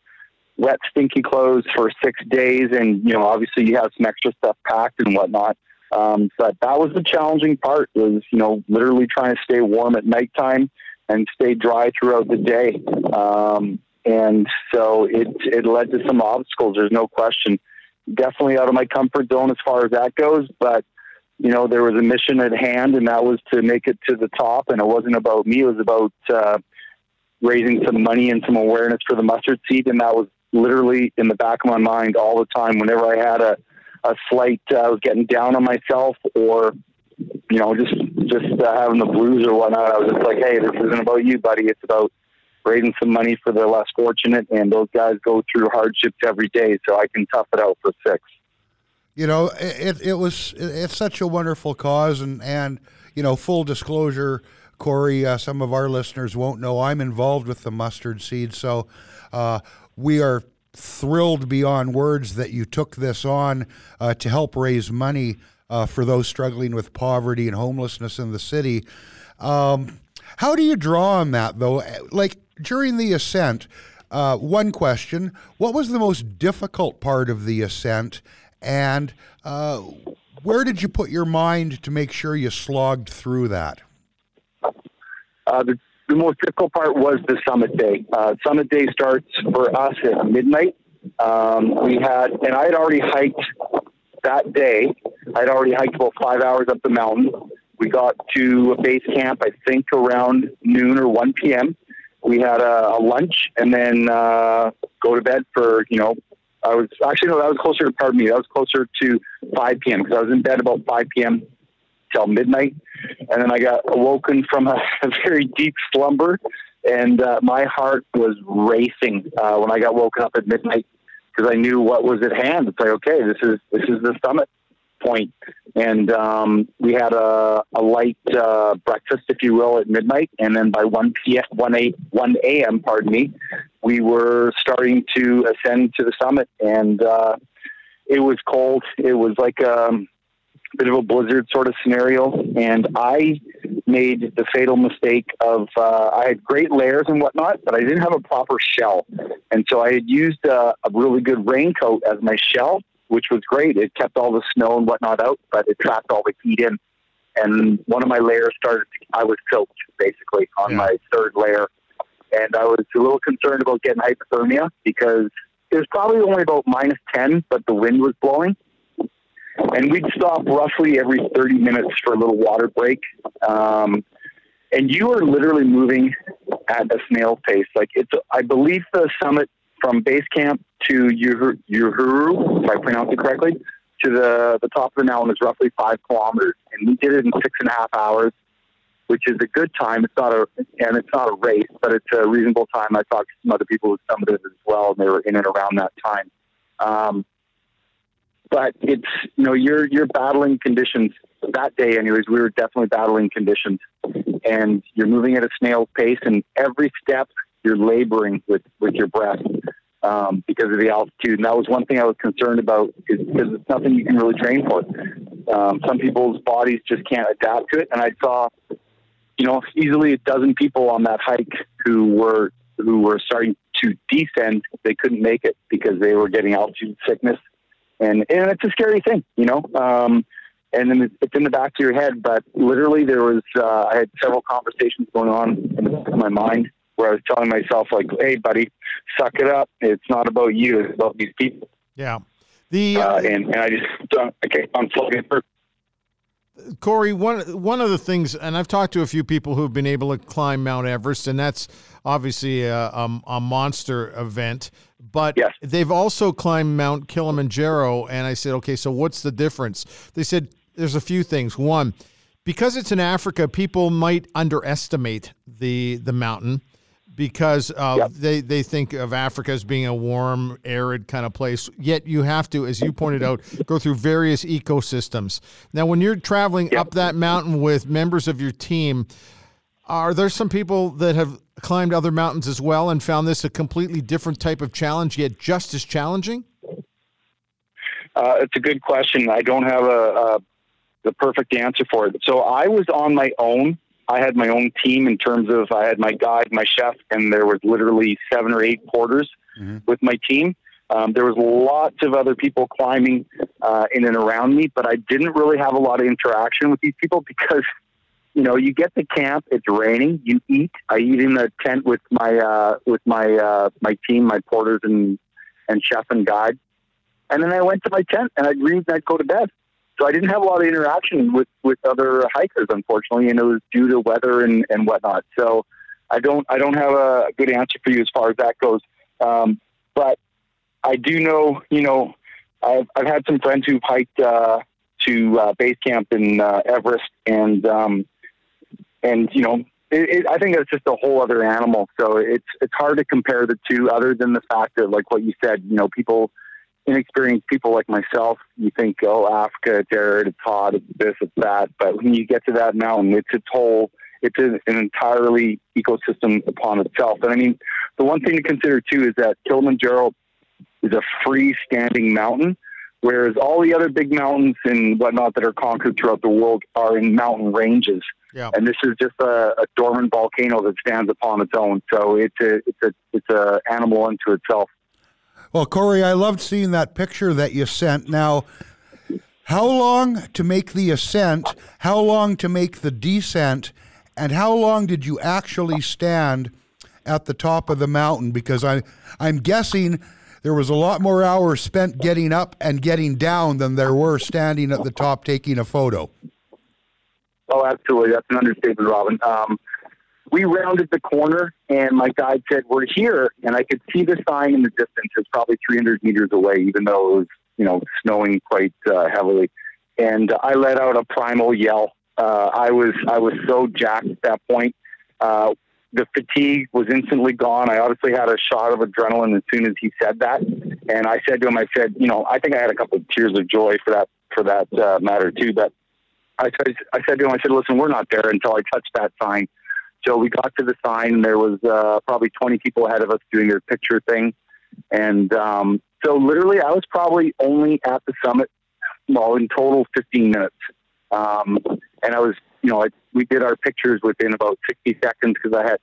wet, stinky clothes for six days, and you know, obviously you have some extra stuff packed and whatnot. Um, but that was the challenging part was, you know, literally trying to stay warm at nighttime and stay dry throughout the day. Um, and so it, it led to some obstacles. There's no question. Definitely out of my comfort zone as far as that goes. But, you know, there was a mission at hand, and that was to make it to the top. And it wasn't about me. It was about uh, raising some money and some awareness for the mustard seed. And that was literally in the back of my mind all the time. Whenever I had a, a slight, uh, I was getting down on myself, or, you know, just just uh, having the blues or whatnot. I was just like, hey, this isn't about you, buddy. It's about raising some money for the less fortunate, and those guys go through hardships every day, so I can tough it out for six. You know, it it was it's such a wonderful cause, and, and you know, full disclosure, Corey, uh, some of our listeners won't know, I'm involved with the mustard seed, so uh, we are thrilled beyond words that you took this on uh, to help raise money uh, for those struggling with poverty and homelessness in the city. Um, how do you draw on that, though? Like, during the ascent, uh, one question, what was the most difficult part of the ascent, and uh, where did you put your mind to make sure you slogged through that? Uh, the- The most difficult part was the summit day. Uh, summit day starts for us at midnight. Um, we had, and I had already hiked that day. I'd already hiked about five hours up the mountain. We got to a base camp, I think, around noon or one p.m. We had a, a lunch and then uh, go to bed for, you know, I was actually, no, that was closer to, pardon me, that was closer to five p.m. because I was in bed about five p.m. till midnight, and then I got awoken from a, a very deep slumber, and uh, my heart was racing uh, when I got woken up at midnight because I knew what was at hand. It's like, okay, this is this is the summit point, and um, we had a, a light uh, breakfast, if you will, at midnight, and then by one p m, one a m, pardon me, we were starting to ascend to the summit, and uh, it was cold. It was like um bit of a blizzard sort of scenario, and I made the fatal mistake of uh, I had great layers and whatnot, but I didn't have a proper shell, and so I had used uh, a really good raincoat as my shell, which was great. It kept all the snow and whatnot out, but it trapped all the heat in, and one of my layers started to, I was soaked basically on yeah. my third layer, and I was a little concerned about getting hypothermia because it was probably only about minus ten, but the wind was blowing. And we'd stop roughly every thirty minutes for a little water break. Um, and you are literally moving at a snail's pace. Like it's, I believe the summit from base camp to Uhuru, Uhuru, if I pronounce it correctly, to the, the top of the mountain is roughly five kilometers. And we did it in six and a half hours, which is a good time. It's not a, and it's not a race, but it's a reasonable time. I talked to some other people who summited as well, and they were in and around that time. Um, But it's, you know, you're you're battling conditions. That day anyways, we were definitely battling conditions. And you're moving at a snail's pace, and every step you're laboring with, with your breath um, because of the altitude. And that was one thing I was concerned about is because it's nothing you can really train for. Um, some people's bodies just can't adapt to it. And I saw, you know, easily a dozen people on that hike who were who were starting to descend. They couldn't make it because they were getting altitude sickness. And, and it's a scary thing, you know, um, and then it's in the back of your head. But literally there was, uh, I had several conversations going on in the back of my mind where I was telling myself like, hey, buddy, suck it up. It's not about you. It's about these people. Yeah. The uh, and, and I just, I kept on plugging for. Corey, one, one of the things, and I've talked to a few people who've been able to climb Mount Everest, and that's obviously a, a, a monster event, but yes. They've also climbed Mount Kilimanjaro. And I said, okay, so what's the difference? They said, there's a few things. One, because it's in Africa, people might underestimate the, the mountain because uh, yep. they, they think of Africa as being a warm, arid kind of place. Yet you have to, as you pointed out, go through various ecosystems. Now, when you're traveling yep. up that mountain with members of your team, are there some people that have climbed other mountains as well and found this a completely different type of challenge, yet just as challenging? Uh, it's a good question. I don't have a, a the perfect answer for it. So I was on my own. I had my own team in terms of I had my guide, my chef, and there was literally seven or eight porters mm-hmm. with my team. Um, there was lots of other people climbing uh, in and around me, but I didn't really have a lot of interaction with these people because, you know, you get to camp, it's raining, you eat. I eat in the tent with my uh, with my uh, my team, my porters and, and chef and guide. And then I went to my tent and I'd read and I'd go to bed. So I didn't have a lot of interaction with, with other hikers, unfortunately, and it was due to weather and, and whatnot. So I don't I don't have a good answer for you as far as that goes. Um, but I do know, you know, I've, I've had some friends who've hiked uh, to uh, base camp in uh, Everest, and um, and you know, it, it, I think that's just a whole other animal. So it's it's hard to compare the two, other than the fact that, like what you said, you know, people. Inexperienced people like myself, you think, oh, Africa, it's arid, it's hot, it's this, it's that. But when you get to that mountain, it's its whole, it's an entirely ecosystem upon itself. And I mean, the one thing to consider too is that Kilimanjaro is a freestanding mountain, whereas all the other big mountains and whatnot that are conquered throughout the world are in mountain ranges. Yeah. And this is just a, a dormant volcano that stands upon its own. So it's a, it's a, it's a animal unto itself. Well, Corey, I loved seeing that picture that you sent. Now, how long to make the ascent, how long to make the descent, and how long did you actually stand at the top of the mountain? Because I, I'm guessing there was a lot more hours spent getting up and getting down than there were standing at the top taking a photo. Oh, absolutely. That's an understatement, Robin. Um, We rounded the corner, and my guide said, we're here. And I could see the sign in the distance. It's probably three hundred meters away, even though it was, you know, snowing quite uh, heavily. And uh, I let out a primal yell. Uh, I was I was so jacked at that point. Uh, the fatigue was instantly gone. I obviously had a shot of adrenaline as soon as he said that. And I said to him, I said, you know, I think I had a couple of tears of joy for that for that uh, matter too. But I said, I said to him, I said, listen, we're not there until I touch that sign. So we got to the sign, and there was uh, probably twenty people ahead of us doing their picture thing. And um, so literally I was probably only at the summit well, in total, fifteen minutes. Um, and I was, you know, I, we did our pictures within about sixty seconds because I had,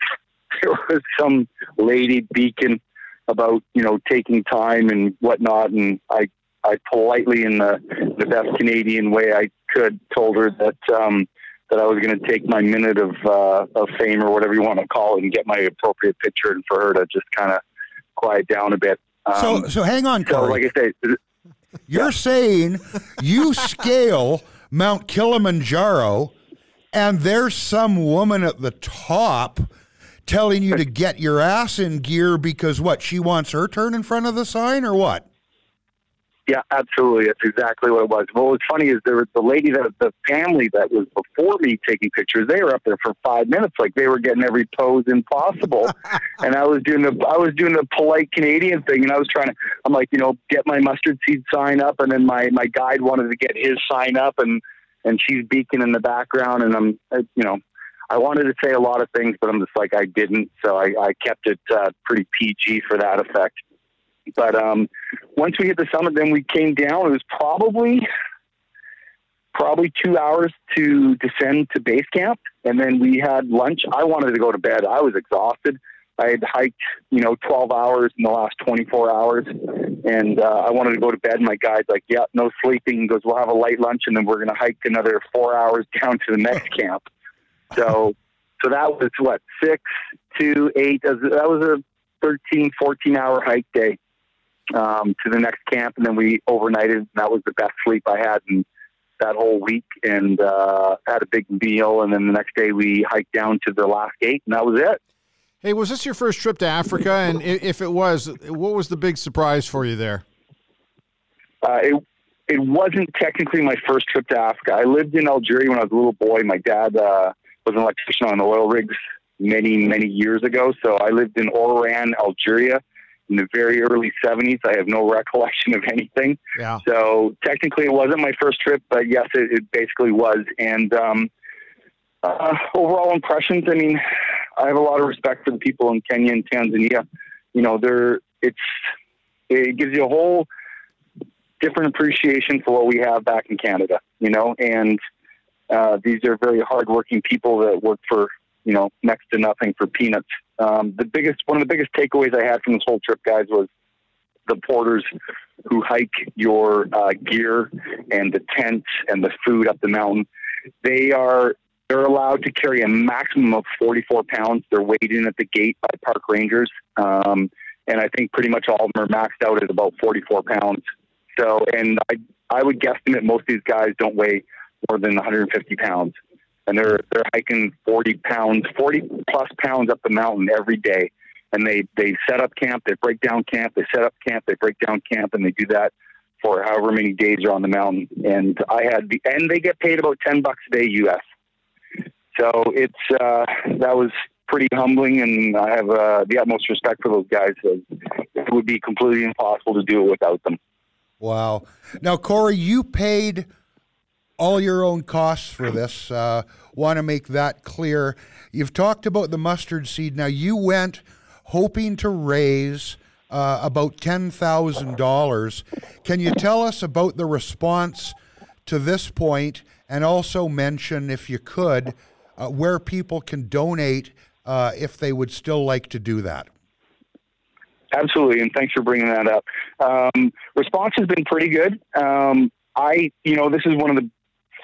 there was some lady beacon about, you know, taking time and whatnot. And I, I politely, in the, the best Canadian way I could, told her that, um, that I was going to take my minute of, uh, of fame or whatever you want to call it and get my appropriate picture, and for her to just kind of quiet down a bit. Um, so, so hang on, Corey. So, like I say, you're yeah. saying you scale Mount Kilimanjaro and there's some woman at the top telling you to get your ass in gear because, what, she wants her turn in front of the sign or what? Yeah, absolutely. That's exactly what it was. Well, what's funny is there was the lady, that the family that was before me taking pictures, they were up there for five minutes. Like, they were getting every pose impossible. And I was doing the, I was doing the polite Canadian thing. And I was trying to, I'm like, you know, get my mustard seed sign up. And then my, my guide wanted to get his sign up, and, and she's beaking in the background. And I'm, I, you know, I wanted to say a lot of things, but I'm just like, I didn't. So I, I kept it uh, pretty P G for that effect. But um, once we hit the summit, then we came down. It was probably probably two hours to descend to base camp, and then we had lunch. I wanted to go to bed. I was exhausted. I had hiked, you know, twelve hours in the last twenty-four hours, and uh, I wanted to go to bed. My guide's like, yeah, no sleeping. He goes, we'll have a light lunch, and then we're going to hike another four hours down to the next camp. So so that was, what, six, two, eight. That was a thirteen, fourteen-hour hike day. Um, to the next camp, and then we overnighted, and that was the best sleep I had in that whole week, and uh, had a big meal, and then the next day we hiked down to the last gate, and that was it. Hey, was this your first trip to Africa? And if it was, what was the big surprise for you there? Uh, it it wasn't technically my first trip to Africa. I lived in Algeria when I was a little boy. My dad uh, was an electrician on oil rigs many, many years ago, so I lived in Oran, Algeria, in the very early seventies. I have no recollection of anything. Yeah. So technically it wasn't my first trip, but yes, it, it basically was. And um, uh, overall impressions, I mean, I have a lot of respect for the people in Kenya and Tanzania. You know, they're, it's, it gives you a whole different appreciation for what we have back in Canada, you know, and uh, these are very hardworking people that work for, you know, next to nothing for peanuts. Um, the biggest, one of the biggest takeaways I had from this whole trip, guys, was the porters who hike your uh, gear and the tents and the food up the mountain. They are, they're allowed to carry a maximum of forty-four pounds. They're weighed in at the gate by park rangers. Um, and I think pretty much all of them are maxed out at about forty-four pounds. So, and I, I would guesstimate most of these guys don't weigh more than one hundred fifty pounds. And they're they're hiking forty pounds, forty plus pounds up the mountain every day. And they, they set up camp, they break down camp, they set up camp, they break down camp, and they do that for however many days you're on the mountain. And I had the, and they get paid about ten bucks a day U S. So it's uh, that was pretty humbling, and I have uh, the utmost respect for those guys. So it would be completely impossible to do it without them. Wow. Now, Corey, you paid all your own costs for this. Uh, want to make that clear. You've talked about the mustard seed. Now, you went hoping to raise uh, about ten thousand dollars. Can you tell us about the response to this point, and also mention, if you could, uh, where people can donate uh, if they would still like to do that? Absolutely, and thanks for bringing that up. Um, response has been pretty good. Um, I, you know, this is one of the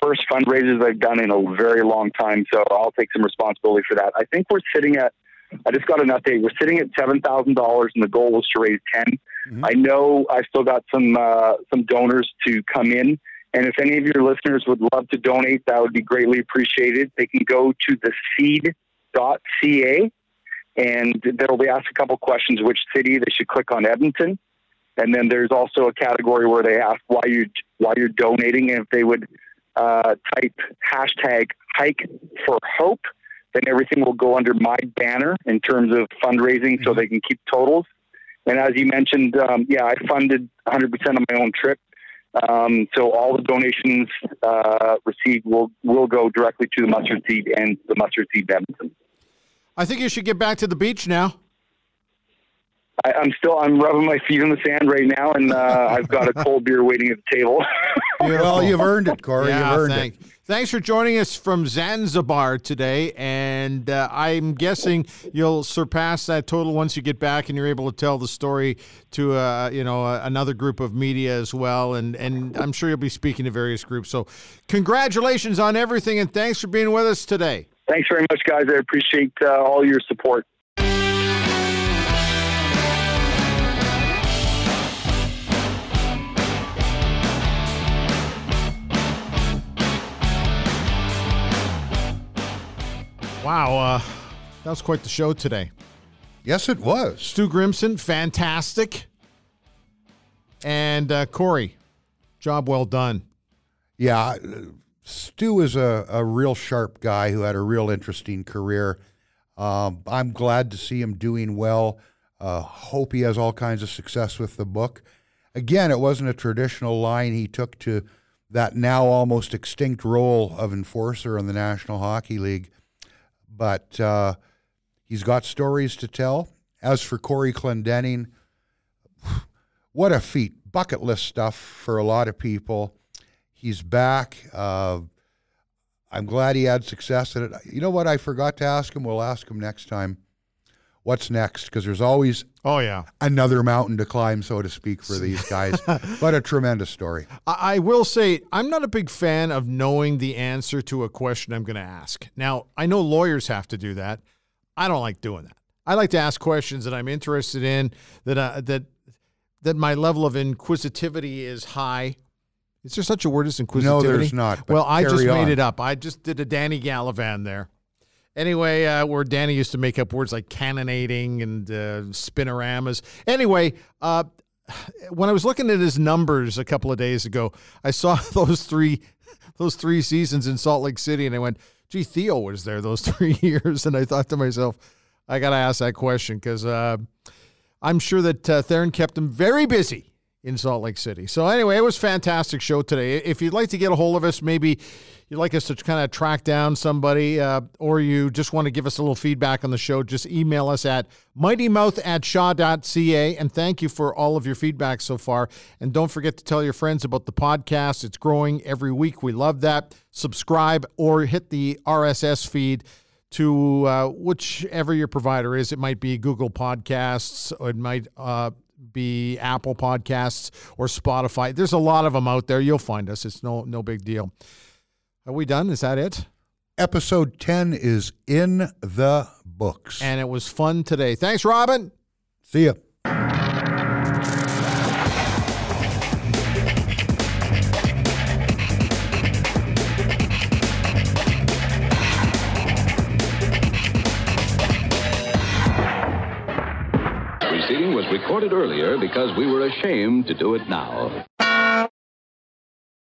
first fundraisers I've done in a very long time, so I'll take some responsibility for that. I think we're sitting at, I just got an update, we're sitting at seven thousand dollars, and the goal was to raise ten. Mm-hmm. I know I've still got some uh, some donors to come in, and if any of your listeners would love to donate, that would be greatly appreciated. They can go to the seed dot c a, and they'll be asked a couple questions, which city. They should click on Edmonton. And then there's also a category where they ask why you why you're donating, and if they would uh, type hashtag Hike for Hope, then everything will go under my banner in terms of fundraising, mm-hmm. so they can keep totals. And as you mentioned, um, yeah, I funded one hundred percent of my own trip, um, so all the donations uh, received will will go directly to the Mustard Seed and the Mustard Seed Edmonton. I think you should get back to the beach now. I, I'm still I'm rubbing my feet in the sand right now, and uh, I've got a cold beer waiting at the table. Well, you've earned it, Corey. Yeah, you've earned thanks. it. Thanks for joining us from Zanzibar today, and uh, I'm guessing you'll surpass that total once you get back and you're able to tell the story to uh, you know uh, another group of media as well, and, and I'm sure you'll be speaking to various groups. So congratulations on everything, and thanks for being with us today. Thanks very much, guys. I appreciate uh, all your support. Wow, uh, that was quite the show today. Yes, it was. Stu Grimson, fantastic. And uh, Corey, job well done. Yeah, Stu is a, a real sharp guy who had a real interesting career. Um, I'm glad to see him doing well. Uh, hope he has all kinds of success with the book. Again, it wasn't a traditional line he took to that now almost extinct role of enforcer in the National Hockey League. But uh, he's got stories to tell. As for Corey Clendenning, what a feat. Bucket list stuff for a lot of people. He's back. Uh, I'm glad he had success at it. You know what I forgot to ask him? We'll ask him next time. What's next? Because there's always oh yeah another mountain to climb, so to speak, for these guys. But a tremendous story. I will say I'm not a big fan of knowing the answer to a question I'm going to ask. Now, I know lawyers have to do that. I don't like doing that. I like to ask questions that I'm interested in, that uh, that that my level of inquisitivity is high. Is there such a word as inquisitivity? No, there's not. Well, I just on. made it up. I just did a Danny Gallivan there. Anyway, uh, where Danny used to make up words like cannonading and uh, spinoramas. Anyway, uh, when I was looking at his numbers a couple of days ago, I saw those three those three seasons in Salt Lake City, and I went, gee, Theo was there those three years. And I thought to myself, I got to ask that question because uh, I'm sure that uh, Theoren kept him very busy in Salt Lake City. So anyway, it was a fantastic show today. If you'd like to get a hold of us, maybe you'd like us to kind of track down somebody, uh, or you just want to give us a little feedback on the show, just email us at mightymouth at shaw dot c a. And thank you for all of your feedback so far. And don't forget to tell your friends about the podcast. It's growing every week. We love that. Subscribe or hit the R S S feed to uh, whichever your provider is. It might be Google Podcasts, or it might uh, be Apple Podcasts or Spotify. There's a lot of them out there. You'll find us. It's no no big deal. Are we done? Is that it? Episode ten is in the books. And it was fun today. Thanks, Robin. See ya. Recorded earlier because we were ashamed to do it now.